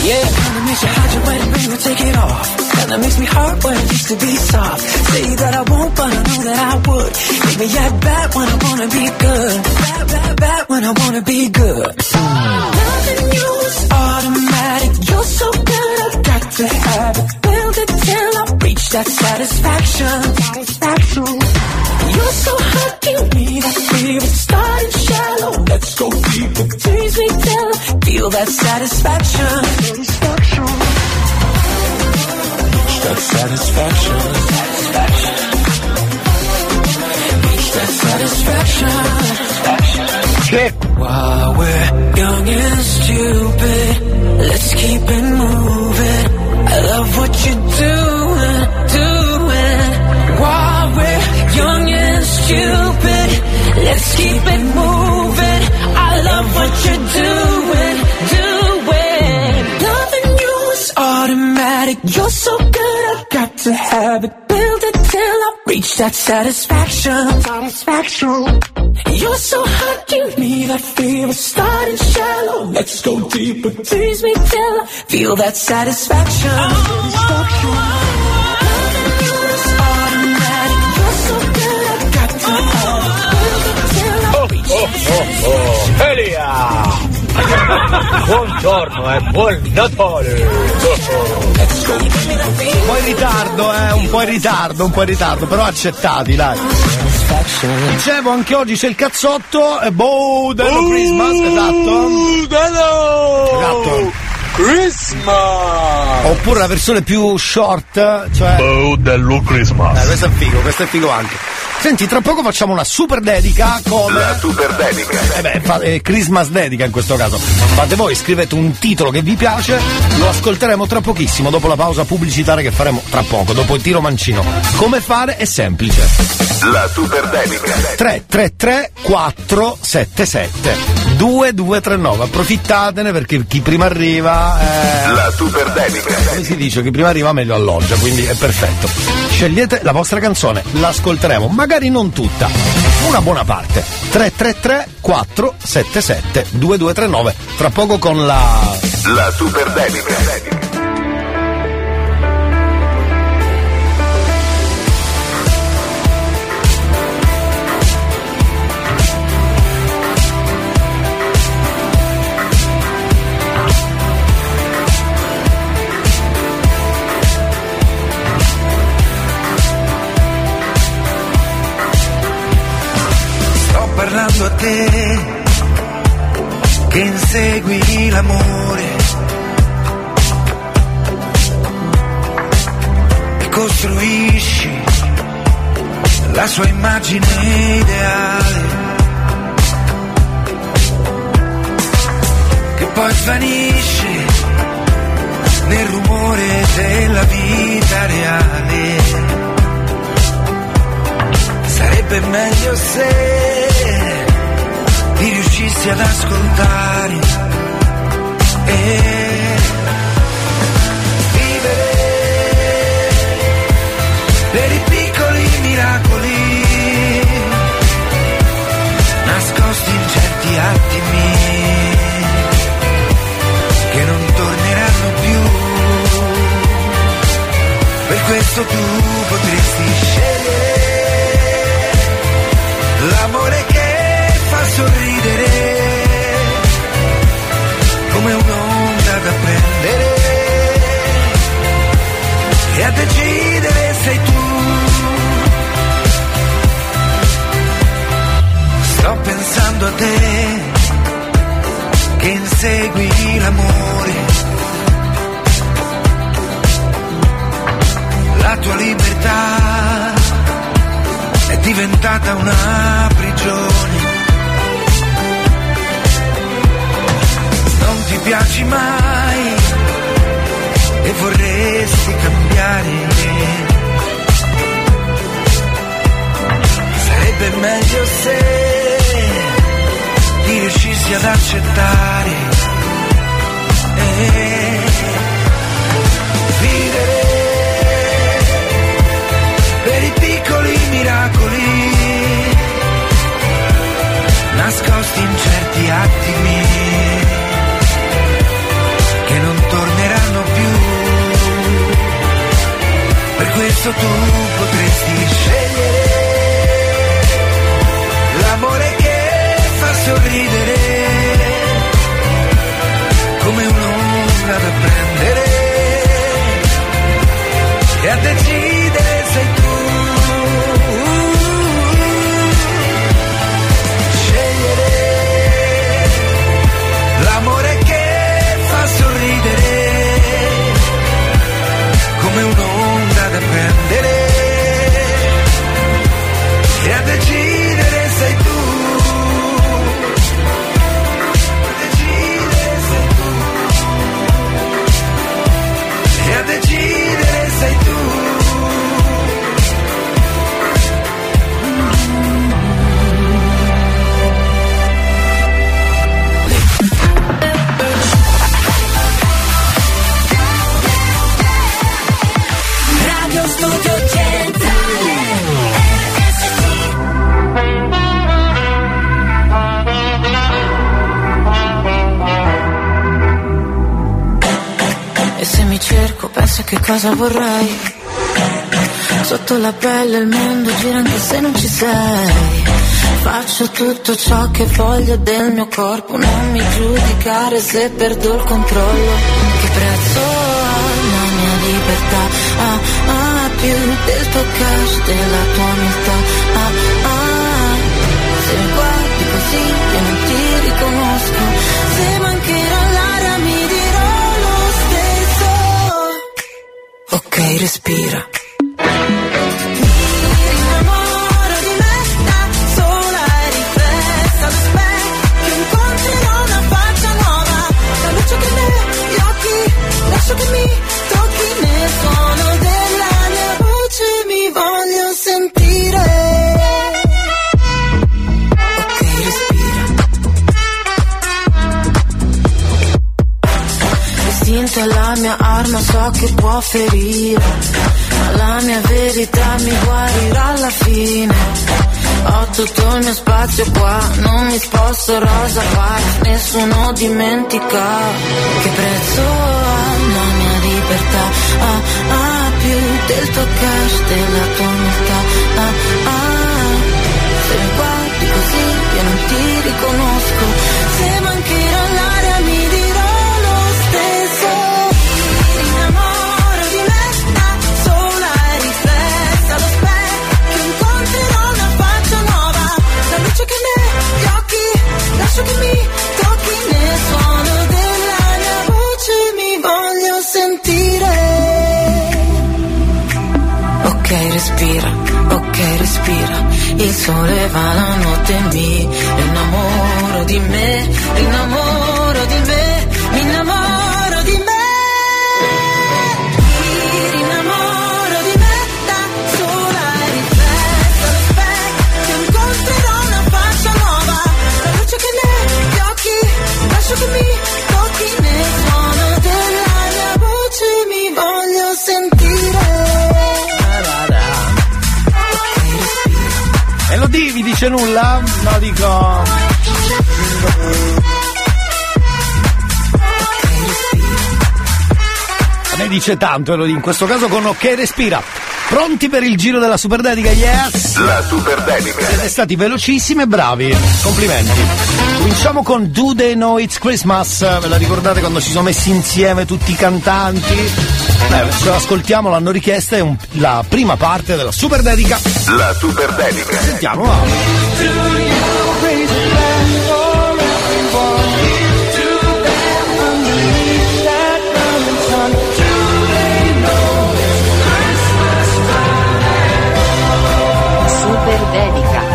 Yeah, kinda makes you hide your way to bring you take it off. Kinda makes me hurt when I used to be soft. Say that I won't, but I know that I would. Make me act bad when I wanna be good. Bad, bad, bad when I wanna be good. Nothing new is automatic. You're so good, I've got to have it. Build it till I reach that satisfaction. Satisfaction. You're so hot, give me that fever. Starting shallow, let's go deeper. Tease me till I feel that satisfaction. Satisfaction. Reach that satisfaction. Satisfaction. Reach that satisfaction. Satisfaction. Shit. While we're young and stupid, let's keep it moving. I love what you doing. While we're young and stupid, let's keep it moving. I love what you're doing. Loving you is automatic. You're so good, I've got to have it. Build it till I reach that satisfaction. Satisfaction. You're so hot, give me that fever. Starting shallow, let's go deeper. Tease me till I feel that satisfaction. Satisfaction. Loving you is automatic. Oh, Elia! Buongiorno, buon Natale! Un po' in ritardo, un po' in ritardo, però accettati, dai! Dicevo, anche oggi c'è il cazzotto, e boh, dello Christmas, esatto! Christmas! Oppure la versione più short, cioè dello Christmas. Questo è figo anche. Senti, tra poco facciamo una super dedica come la super dedica. Christmas dedica in questo caso. Fate voi, scrivete un titolo che vi piace, lo ascolteremo tra pochissimo, dopo la pausa pubblicitaria che faremo tra poco, dopo il tiro mancino. Come fare è semplice. La super dedica. 333 477 2239. Approfittatene perché chi prima arriva. La super dedica. Come si dice, chi prima arriva meglio alloggia, quindi è perfetto. Scegliete la vostra canzone, l'ascolteremo, magari non tutta, una buona parte. 333 477 2239. Tra poco con la super dedica. Parlando a te che insegui l'amore e costruisci la sua immagine ideale che poi svanisce nel rumore della vita reale. Sarebbe meglio se ti riuscissi ad ascoltare e vivere per i piccoli miracoli nascosti in certi attimi che non torneranno più. Per questo tu potresti scegliere l'amore che fa sorridere come un'onda da prendere e a decidere se di riuscirsi ad accettare e vivere per i piccoli miracoli nascosti in certi attimi che non torneranno più. Per questo tu potresti scegliere l'amore che fa sorridere come un'onda da prendere, e a decidere sei tu. Scegliere l'amore che fa sorridere come un'onda da prendere, e a decidere sei tu. A decidere sei tu. E a decidere sei tu. Radio Studio Centrale. E se mi cerco penso che cosa vorrei, sotto la pelle il mondo gira anche se non ci sei. Faccio tutto ciò che voglio del mio corpo, non mi giudicare se perdo il controllo. Che prezzo ha la mia libertà, ah, più del tuo cash, della tua umiltà, ah. Se mi guardi così che non ti riconosco, se mancherà l'aria mi dirò lo stesso. Ok, respira. Lascio che mi tocchi nel suono della mia voce, mi voglio sentire. Ok, respira. L'istinto è la mia arma, so che può ferire, ma la mia verità mi guarirà alla fine. Ho tutto il mio spazio qua, non mi sposto rosa qua, nessuno dimentica che prezzo ha la mia libertà, ah, più del tuo cash, della tua umiltà, ah. Se mi guardi così io non ti riconosco, se mancherà l'aria mi dirò lo stesso. Mi innamoro di me, sola e riflessa allo specchio, incontrerò una faccia nuova, la luce che negli occhi, lascio che mi tocchi nel suono della mia voce, mi voglio sentire. Ok, respira, ok, respira. Il sole va la notte e mi innamoro di me, innamoro di me, mi innamoro di me. Che mi tocchi nel suono della mia voce, mi voglio sentire. E lo divi dice nulla? No, dico. A me dice tanto, Elodie, in questo caso con ok respira. Pronti per il giro della superdedica? Yes! La superdedica. Siete stati velocissimi e bravi. Complimenti. Cominciamo con Do They Know It's Christmas. Ve la ricordate quando si sono messi insieme tutti i cantanti? Ce l'ascoltiamo, l'hanno richiesta, è la prima parte della superdedica. La superdedica. Sentiamo. Dedica.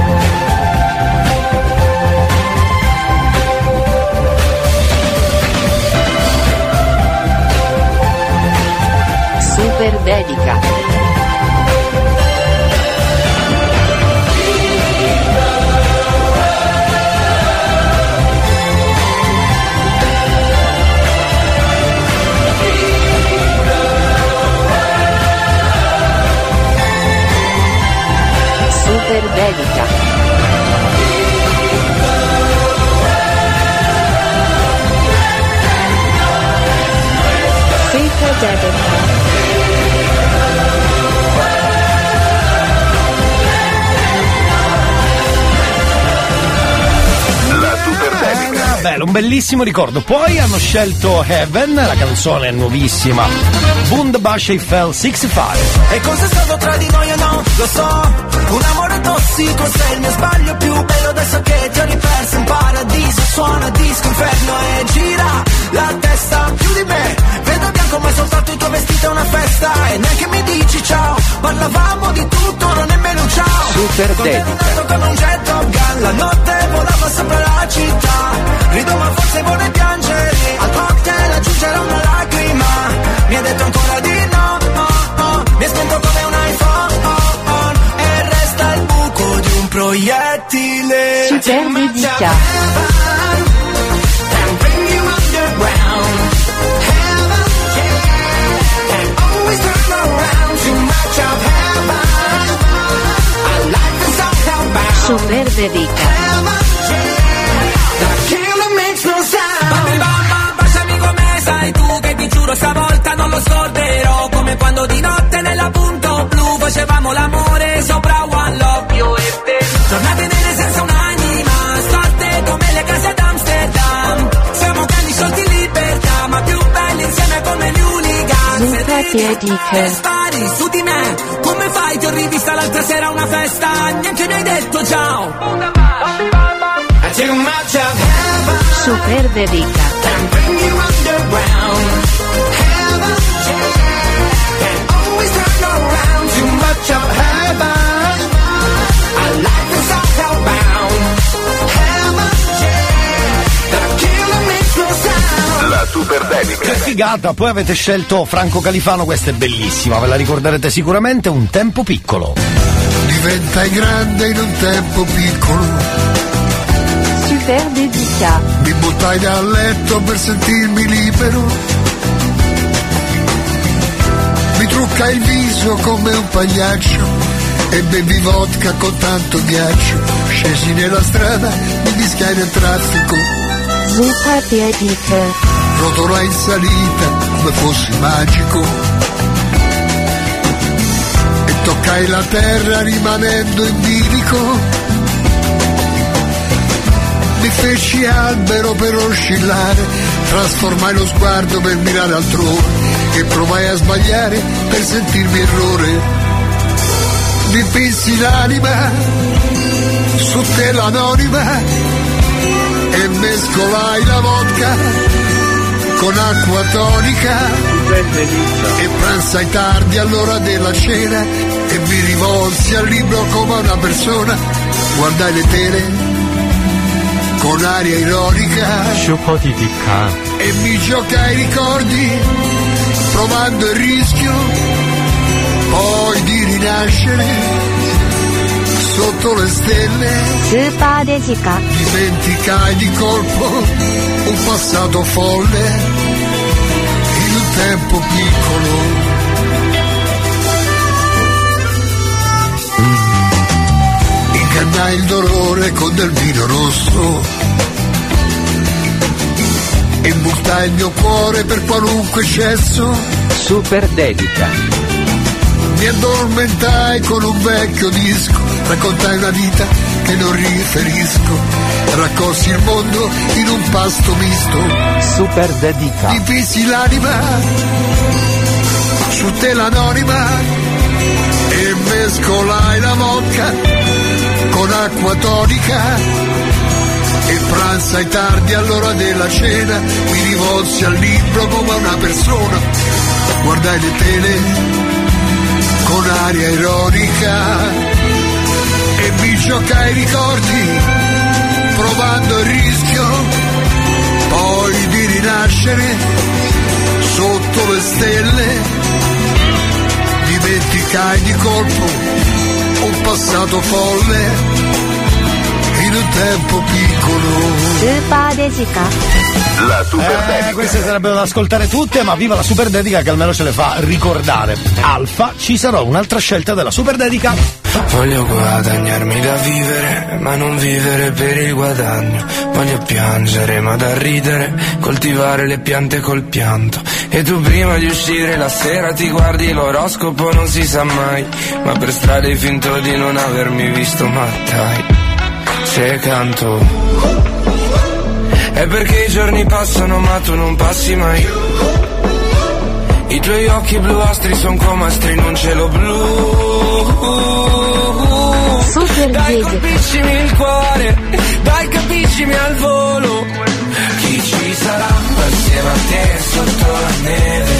Super dedica. Take That. Bello, un bellissimo ricordo. Poi hanno scelto Heaven, la canzone nuovissima Wunderbar Sheffield 65. E cos'è stato tra di noi o no? Lo so, un amore tossico, sei il mio sbaglio più bello. Adesso che ti ho riperso in paradiso, suona disco inferno e gira la testa più di me. Vedo bianco ma soltanto il tuo vestito è una festa. E neanche mi dici ciao, parlavamo di tutto, non nemmeno un ciao. Super dedica. Come un jet top gun, la notte volava sopra la città. Rido ma forse vuole piangere, al cocktail aggiungerò una lacrima. Mi ha detto ancora di no, oh, oh. Mi è spento come un iPhone, oh, oh. E resta il buco di un proiettile. Super dedica. And bring you underground. Heaven, yeah. And always turn around. Too much of heaven. Our life is all about. Super dedica. Heaven, yeah. Mamma, baciami come sai tu, che ti giuro stavolta non lo scorderò. Come quando di notte nella punto blu facevamo l'amore sopra One Love. Io e te, tornate nere senza un'anima, storte come le case ad Amsterdam. Siamo cani sciolti in libertà, ma più belli insieme come gli hooligans. E ti spari su di me, come fai? Ti ho rivista l'altra sera a una festa, neanche mi hai detto ciao. Too much of heaven. Super dedica. Can bring you underground. Heaven, yeah. Can always turn around. Too much of heaven. Our life is all bound. Heaven, yeah. The killer makes no sound. La super dedica. Che figata. Poi avete scelto Franco Califano, questa è bellissima, ve la ricorderete sicuramente. Un tempo piccolo. Diventai grande in un tempo piccolo. Dedica. Mi buttai dal letto per sentirmi libero. Mi truccai il viso come un pagliaccio e bevi vodka con tanto ghiaccio. Scesi nella strada, mi mischiai nel traffico. Super dedica. Rotolai in salita come fossi magico. E toccai la terra rimanendo in bilico. Mi feci albero per oscillare, trasformai lo sguardo per mirare altrove e provai a sbagliare per sentirmi errore. Dipinsi l'anima su tela anonima e mescolai la vodka con acqua tonica. E pranzai tardi all'ora della cena e mi rivolsi al libro come una persona. Guardai le tele con aria ironica e mi giocai i ricordi provando il rischio poi di rinascere sotto le stelle. Dimenticai di colpo un passato folle in un tempo piccolo. Ingannai il dolore con del vino rosso e buttai il mio cuore per qualunque cesso. Super dedica. Mi addormentai con un vecchio disco, raccontai una vita che non riferisco, raccolsi il mondo in un pasto misto. Super dedica. Dipinsi l'anima su tela anonima e mescolai la vodka con acqua tonica e pranzai tardi all'ora della cena. Mi rivolsi al libro come una persona, guardai le tele con aria ironica e mi giocai i ricordi provando il rischio poi di rinascere sotto le stelle. Dimenticai di colpo un passato folle in il tempo piccolo. Super dedica. La super dedica. Queste sarebbero da ascoltare tutte, ma viva la super dedica che almeno ce le fa ricordare. Alfa, ci sarà un'altra scelta della super dedica. Voglio guadagnarmi da vivere, ma non vivere per il guadagno. Voglio piangere, ma da ridere, coltivare le piante col pianto. E tu prima di uscire la sera ti guardi l'oroscopo, non si sa mai, ma per strada hai finto di non avermi visto, ma dai, se canto è perché i giorni passano ma tu non passi mai. I tuoi occhi bluastri son come astri in un cielo blu. Super dai, colpiscimi il cuore, dai, capiscimi al volo. Chi ci sarà assieme a te sotto la neve?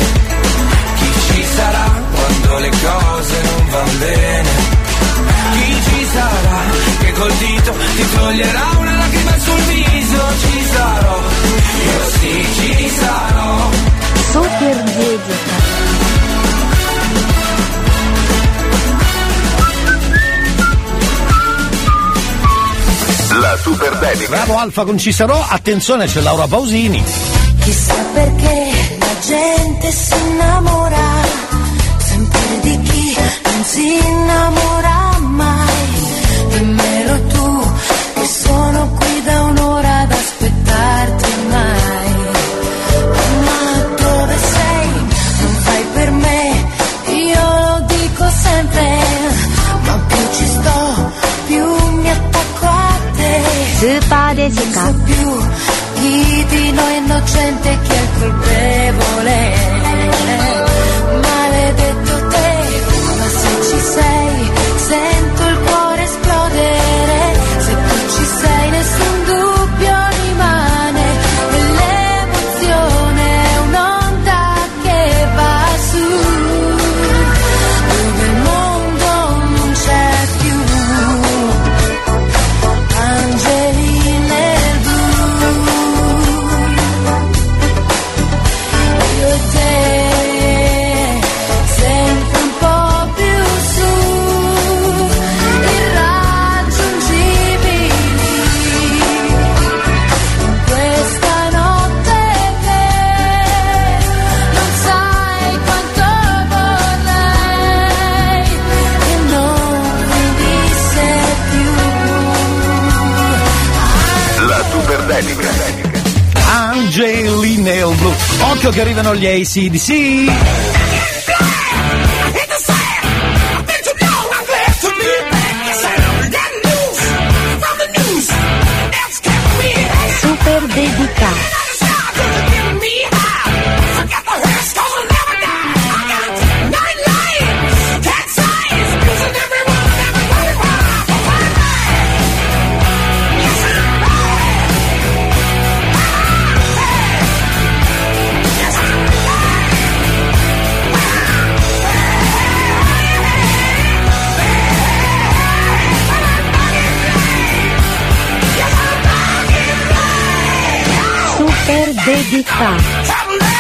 Chi ci sarà quando le cose non van bene? Chi ci sarà che col dito ti toglierà una lacrima sul viso? Ci sarò, io sì ci sarò. Super dedica. La super dedica. Bravo Alfa con Ci sarò. Attenzione, c'è Laura Pausini. Chissà perché la gente si innamora sempre di chi non si innamora mai. Dimmelo tu che sono qui da un'ora ad aspettarti mai. Ma dove sei? Non fai per me, io lo dico sempre, ma più ci sto, più mi attacco a te. Non so più chi di noi è innocente e chi è colpevole. Maledetto te, ma se ci sei sento il cuore esplodere. Se tu ci sei nessun dubbio rimane, e l'emozione è un'onda che va su, dove il mondo non c'è più. Angeli nel blu, io e te sempre un po' più su, irraggiungibili. Questa notte che non sai quanto vorrei che non finisse più. La super dedica. Angeli nel blu. Occhio che arrivano gli ACDC. Super dedica. Per dedica. Super dedica. Super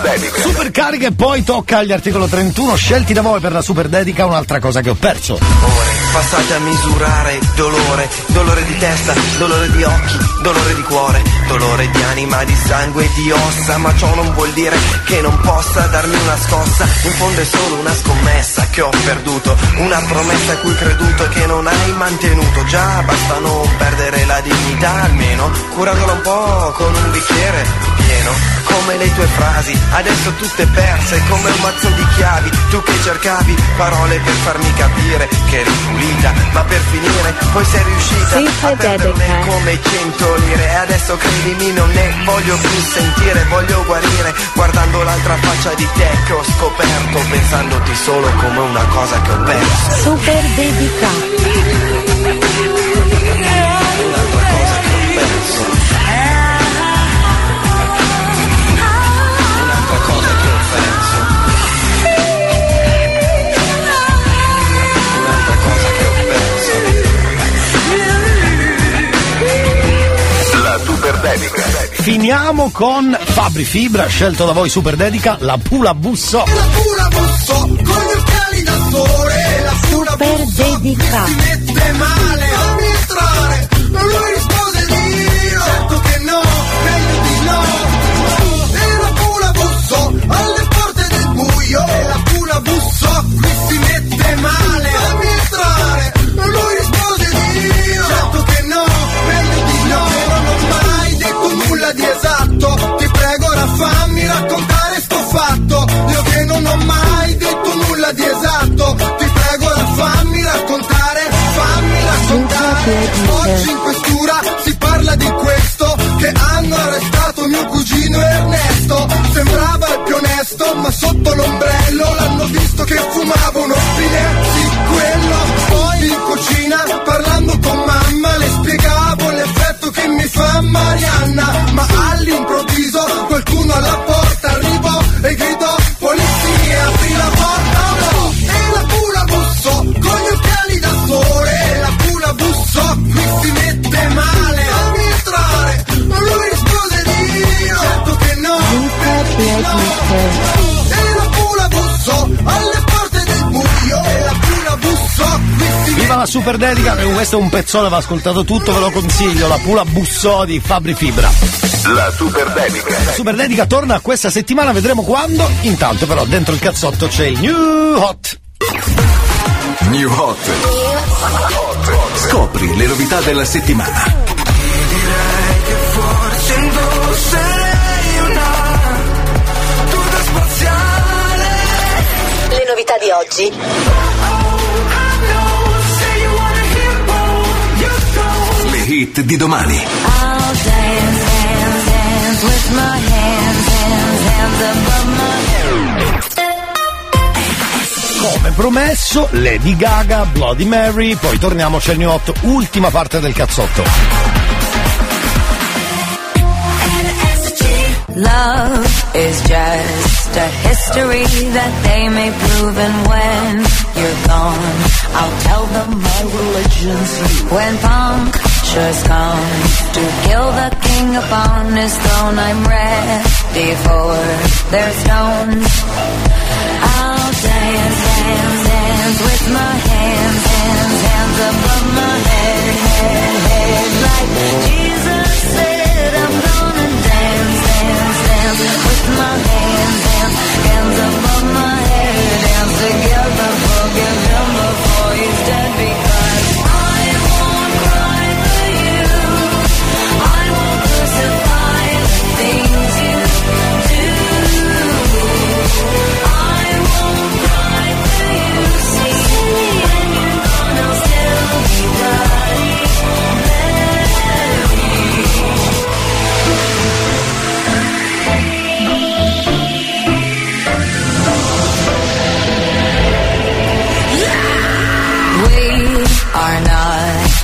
dedica. Super carica, e poi tocca agli articolo 31 scelti da voi per la super dedica. Un'altra cosa che ho perso. Ore passate a misurare dolore, dolore di testa, dolore di occhi, dolore di cuore, dolore di anima, di sangue e di ossa. Ma ciò non vuol dire che non possa darmi una scossa. In fondo è solo una scommessa che ho perduto, una promessa a cui creduto e che non hai mantenuto. Già basta non perdere la dignità, almeno curandola un po' con un bicchiere pieno. Come le tue frasi, adesso tutte perse come un mazzo di chiavi. Tu che cercavi parole per farmi capire che eri pulita, ma per finire come poi sei riuscita a prendermi come 100 lire. E adesso credimi, non ne voglio più sentire, voglio guarire guardando l'altra faccia di te che ho scoperto, pensandoti solo come una cosa che ho perso. Super dedicato. Finiamo con Fabri Fibra, scelto da voi, super dedica, la Pula Busso. La Pula Busso, con gli occhiali da sole, la Pula Busso, dedica. Si mette male a ministrare, non lo rispose Dio, certo che no, meglio di no. E la Pula Busso, alle porte del buio, e la Pula Busso, qui si mette male a ministrare, non lo rispose Dio, certo che no, meglio di no. Non ho mai detto nulla di esatto, ti prego ora fammi raccontare sto fatto, io che non ho mai detto nulla di esatto, ti prego ora fammi raccontare, oggi in questura si parla di questo, che hanno arrestato mio cugino Ernesto, sembrava il più onesto, ma sotto l'ombrello l'hanno visto che fumava uno spinelli, quello, poi in cucina parlando con mamma le spiegavo l'effetto che mi fa Marianna, ma all'improvviso qualcuno alla porta arrivò e gridò polizia, apri la porta o no? E la Pula Busso, con gli occhiali da sole, la Pula Busso, qui si mette male a amministrare, ma lui rispose Dio, certo che no, e la Pula Busso, alle porte del buio, e la Pula Busso, qui si mette. Viva la super dedica, perché questo è un pezzone, va ascoltato tutto, ve lo consiglio, la Pula Busso di Fabri Fibra. La super dedica. La super dedica torna questa settimana, vedremo quando. Intanto però dentro il cazzotto c'è il New Hot. New Hot. Scopri le novità della settimana. Ti direi che forse indosserei una tuta spaziale. Le novità di oggi. Le hit di domani. With my hands, hands, hands above my head. Come promesso, Lady Gaga, Bloody Mary, poi torniamo, c'è il New Hot, ultima parte del cazzotto. Love is just a history that they may prove, and when you're gone, I'll tell them my religion's you. When punk just come to kill the king upon his throne, I'm ready for their stones. I'll dance, dance, dance with my hands, hands, hands above my head, head, head. Like Jesus said, I'm gonna dance, dance, dance with my hands, hands, hands above my head. Dance together, forgive him before he's dead, because I won't cry.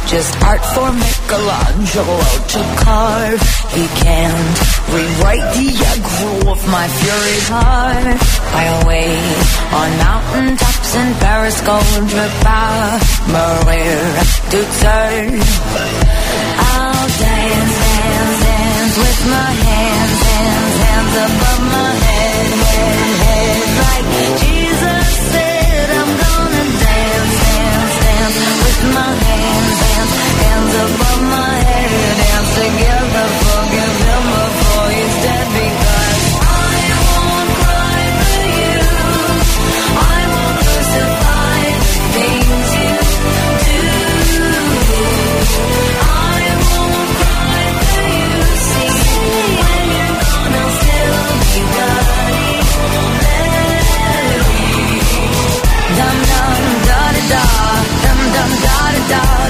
Just art for Michelangelo to carve. He can't rewrite the aggro of my fury heart. I'll wait on mountaintops in Paris, gold repair, Maria to turn. I'll dance, dance, dance with my hands, hands, hands above my head, head, head. Like Jesus said, I'm gonna dance, dance, dance with my hands. Hands above my head, dance together, forgive him before he's dead, because I won't cry for you, I won't crucify the things you do.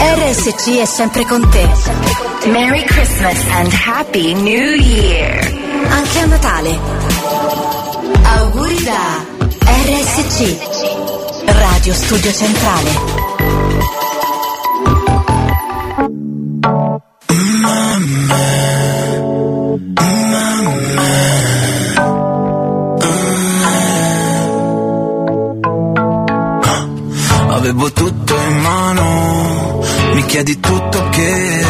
RSC è sempre con te. Merry Christmas and Happy New Year. Anche a Natale. Auguri da RSC, Radio Studio Centrale. Avevo tutto in mano. Mi chiedi tutto che,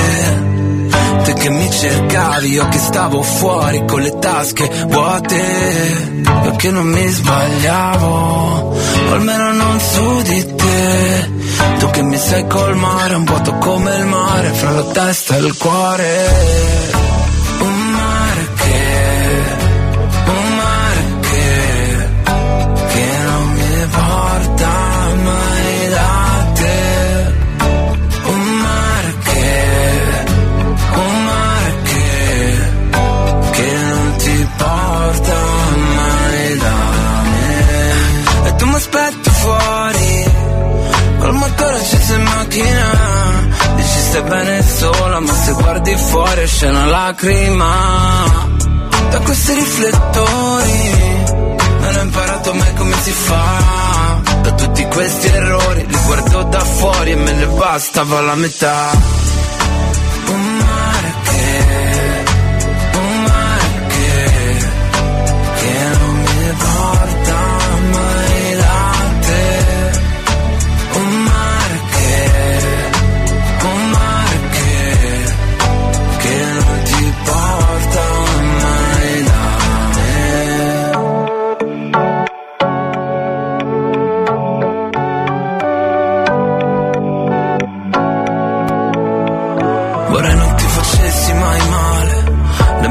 te che mi cercavi, io che stavo fuori con le tasche vuote, io che non mi sbagliavo, o almeno non su di te, tu che mi sai colmare un vuoto come il mare, fra la testa e il cuore, un mare che non mi porta mai da. Aspetto fuori, col motore acceso in macchina. Dici stai bene sola, ma se guardi fuori esce una lacrima. Da questi riflettori non ho imparato mai come si fa. Da tutti questi errori li guardo da fuori e me ne bastava la metà. Un mare che non mi porta mai.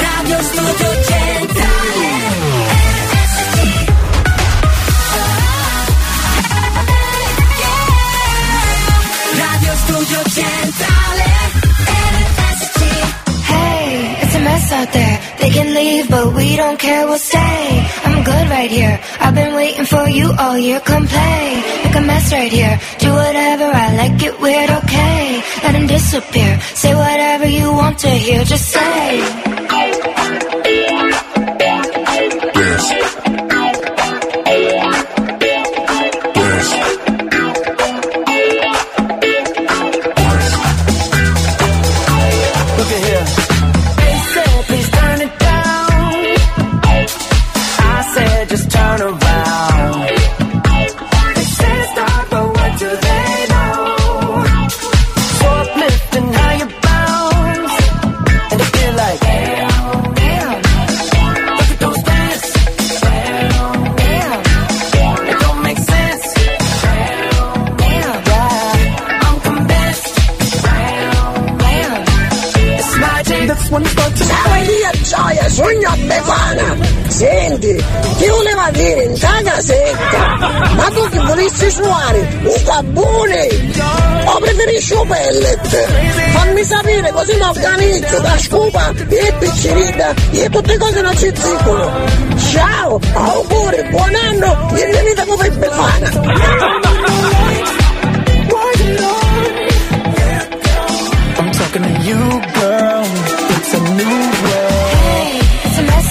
Radio Studio Centrale. Radio Studio Centrale. Out there, they can leave, but we don't care, we'll stay. I'm good right here, I've been waiting for you all year. Come play, make a mess right here, do whatever I like, get weird, okay. Let him disappear, say whatever you want to hear, just say yes. just turn around. They say it's not, but what do they know? Forklift and how you bounce, and I feel like damn, look at those dance, damn, it don't make sense, damn, yeah, I'm convinced, damn, it's my day, that's when it's about to Elia, gioia, sogno a Befana. Senti, ti voleva dire in tana secca, ma tu ti volessi suonare un tabbone o preferisci un pellet? Fammi sapere così mi organizzo da scupa e piccinita e tutte cose non ci ziccono. Ciao, auguri, buon anno, benvenuta come Befana. I'm talking to you, girl.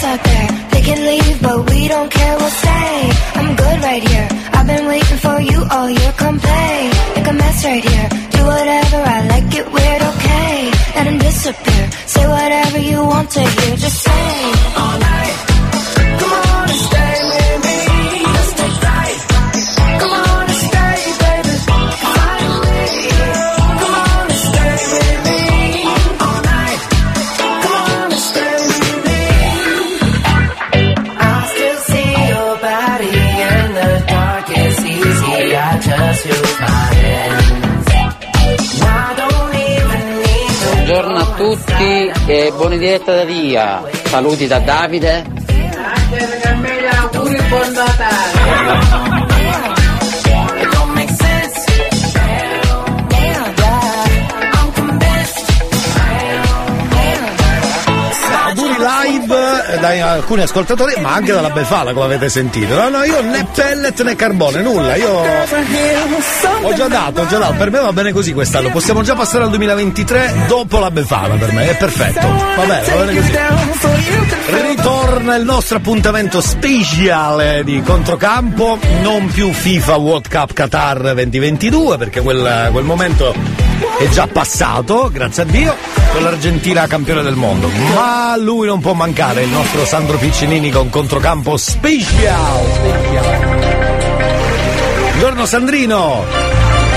Up there. They can leave, but we don't care, we'll stay. I'm good right here. I've been waiting for you all year. Come play, make a mess right here. Do whatever, I like it weird, okay. Let him disappear. Say whatever you want to hear. Just say all night. Buongiorno a tutti e buona diretta da Lia. Saluti da Davide. Auguri, buon Natale. Live da alcuni ascoltatori, ma anche dalla Befana, come avete sentito. No, io né pellet né carbone, nulla. Io ho già dato. Per me va bene così quest'anno. Possiamo già passare al 2023 dopo la Befana, per me è perfetto. Va bene così. Ritorna il nostro appuntamento speciale di Controcampo. Non più FIFA World Cup Qatar 2022, perché quel momento è già passato, grazie a Dio, con l'Argentina campione del mondo. Ma lui non può mancare, il nostro Sandro Piccinini con Controcampo special. Buongiorno Sandrino.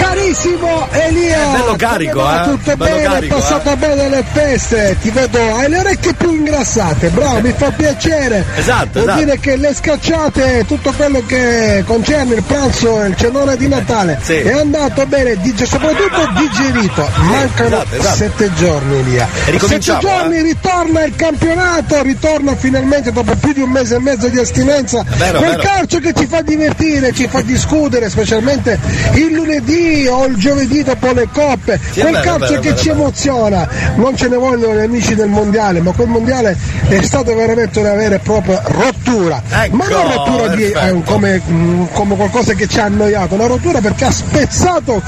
Carissimo Elia. Bello carico, tutto bello bene, carico, passata bene le feste. Ti vedo, hai le orecchie più ingrassate. Bravo, mi fa piacere. Esatto. Vuol dire che le scacciate, tutto quello che concerne il pranzo e il cenone di Natale è andato bene, soprattutto digerito. Mancano 7 giorni, Elia. 7 giorni, ritorna il campionato, ritorna finalmente dopo più di un mese e mezzo di astinenza. Quel calcio che ci fa divertire, ci fa discutere, specialmente il lunedì o il giovedì dopo le coppe. Quel calcio che ci emoziona. Non ce ne vogliono gli amici del mondiale, ma quel mondiale è stato veramente una vera e propria rottura, ecco, ma non rottura come qualcosa che ci ha annoiato, una rottura perché ha spezzato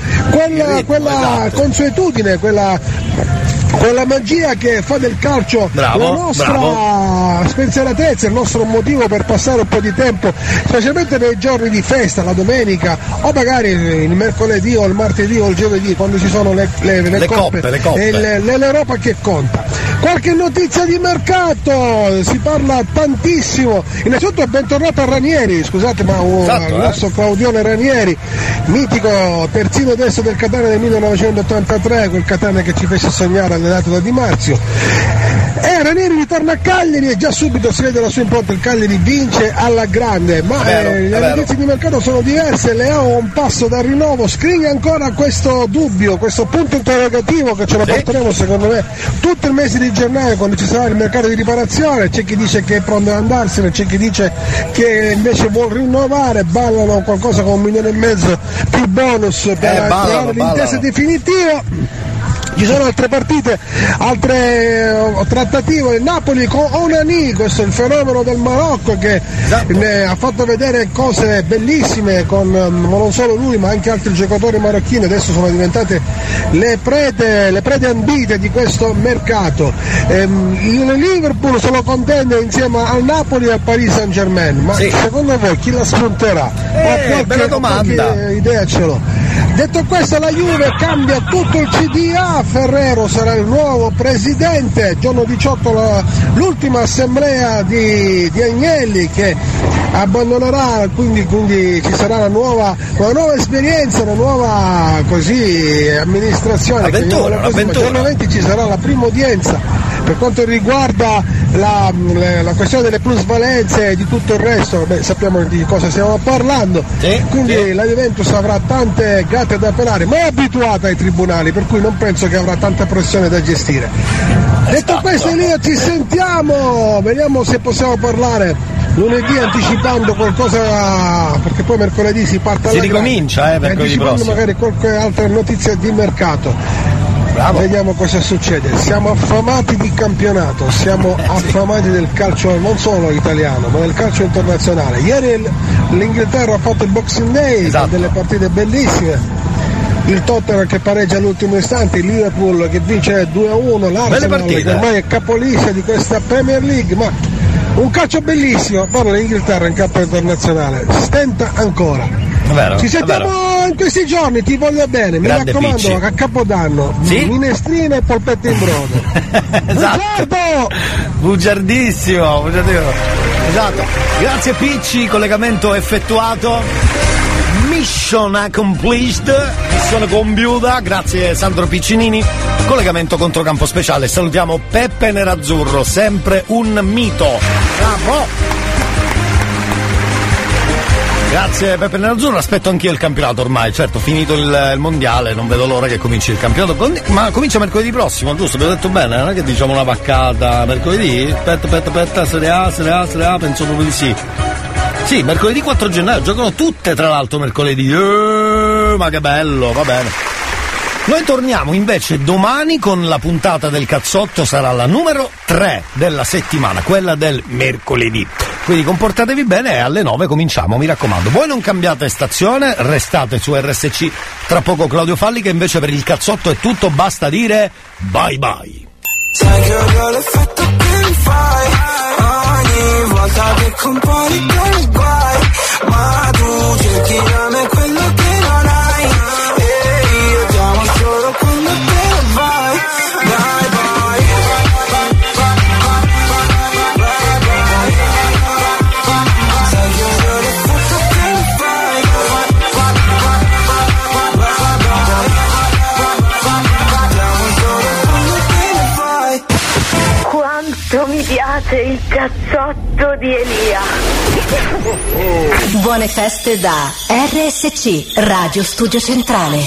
quella consuetudine, quella magia che fa del calcio la nostra spensieratezza, il nostro motivo per passare un po' di tempo, specialmente nei giorni di festa, la domenica o magari il mercoledì o il martedì o il giovedì, quando ci sono le coppe. L'Europa che conta. Qualche notizia di mercato, si parla tantissimo. Innanzitutto è bentornato a Ranieri, scusate, ma il nostro Claudione Ranieri, mitico terzino destro del Catania del 1983, quel Catania che ci fece sognare, allenato da Di Marzio. E Ranieri ritorna a Cagliari e già subito si vede la sua impronta, il Cagliari vince alla grande, ma le notizie di mercato sono diverse, le ha un passo dal rinnovo, scrivi ancora questo dubbio, questo punto interrogativo che ce lo porteremo secondo me tutto il mese di gennaio, quando ci sarà il mercato di riparazione. C'è chi dice che è pronto ad andarsene, c'è chi dice che invece vuol rinnovare, ballano qualcosa con 1,5 milioni più bonus per creare l'intesa definitiva. Ci sono altre partite, altre trattative. Il Napoli con Onani, questo è il fenomeno del Marocco che ne ha fatto vedere cose bellissime con, ma non solo lui, ma anche altri giocatori marocchini. Adesso sono diventate le prede ambite di questo mercato. Il Liverpool se lo contende insieme al Napoli e al Paris Saint Germain, ma secondo voi chi la spunterà? Bella domanda. Qualche idea ce l'ho. Detto questo, la Juve cambia tutto il CDA, Ferrero sarà il nuovo presidente, giorno 18 l'ultima assemblea di Agnelli, che abbandonerà, quindi ci sarà una nuova esperienza, una nuova così amministrazione. Avventura. Giornalmente ci sarà la prima udienza per quanto riguarda la questione delle plusvalenze e di tutto il resto. Beh, sappiamo di cosa stiamo parlando, quindi la Juventus avrà tante gatte da pelare, ma è abituata ai tribunali, per cui non penso che avrà tanta pressione da gestire. Detto questo, Elia, ci sentiamo, vediamo se possiamo parlare lunedì anticipando qualcosa, perché poi mercoledì si parte alla grande, ricomincia mercoledì prossimo, magari qualche altra notizia di mercato. Bravo. Vediamo cosa succede. Siamo affamati di campionato, siamo affamati del calcio non solo italiano ma del calcio internazionale. Ieri l'Inghilterra ha fatto il Boxing Day, esatto, delle partite bellissime, il Tottenham che pareggia all'ultimo istante, il Liverpool che vince 2-1, l'Arsenal che ormai è capolista di questa Premier League, ma un calcio bellissimo. Parla l'Inghilterra in campo internazionale, stenta ancora. Vero, ci sentiamo in questi giorni, ti voglio bene, mi grande raccomando, Picci. A Capodanno, sì? Minestrina e polpette in brodo. Esatto, bugiardissimo, esatto. Grazie Picci, collegamento effettuato, mission accomplished, missione compiuta. Grazie Sandro Piccinini, collegamento Controcampo speciale. Salutiamo Peppe Nerazzurro, sempre un mito, bravo. Grazie Peppe Nerazzurro, aspetto anch'io il campionato ormai, certo, finito il mondiale, non vedo l'ora che cominci il campionato, ma comincia mercoledì prossimo, giusto? Abbiamo detto bene, non è che diciamo una vaccata mercoledì? Aspetta, Serie A, penso proprio di sì. Sì, mercoledì 4 gennaio, giocano tutte tra l'altro mercoledì, ma che bello, va bene. Noi torniamo invece domani con la puntata del cazzotto, sarà la numero 3 della settimana, quella del mercoledì. Quindi comportatevi bene e alle 9 cominciamo, mi raccomando. Voi non cambiate stazione, restate su RSC. Tra poco Claudio Falli, che invece per il cazzotto è tutto, basta dire bye bye. Sai che ho l'effetto che mi fai, ogni volta che compari che guai, ma tu cerchi da me quello che non hai, e io ti amo solo quando te ne vai. Dai, mi piace il cazzotto di Elia. Buone feste da RSC, Radio Studio Centrale.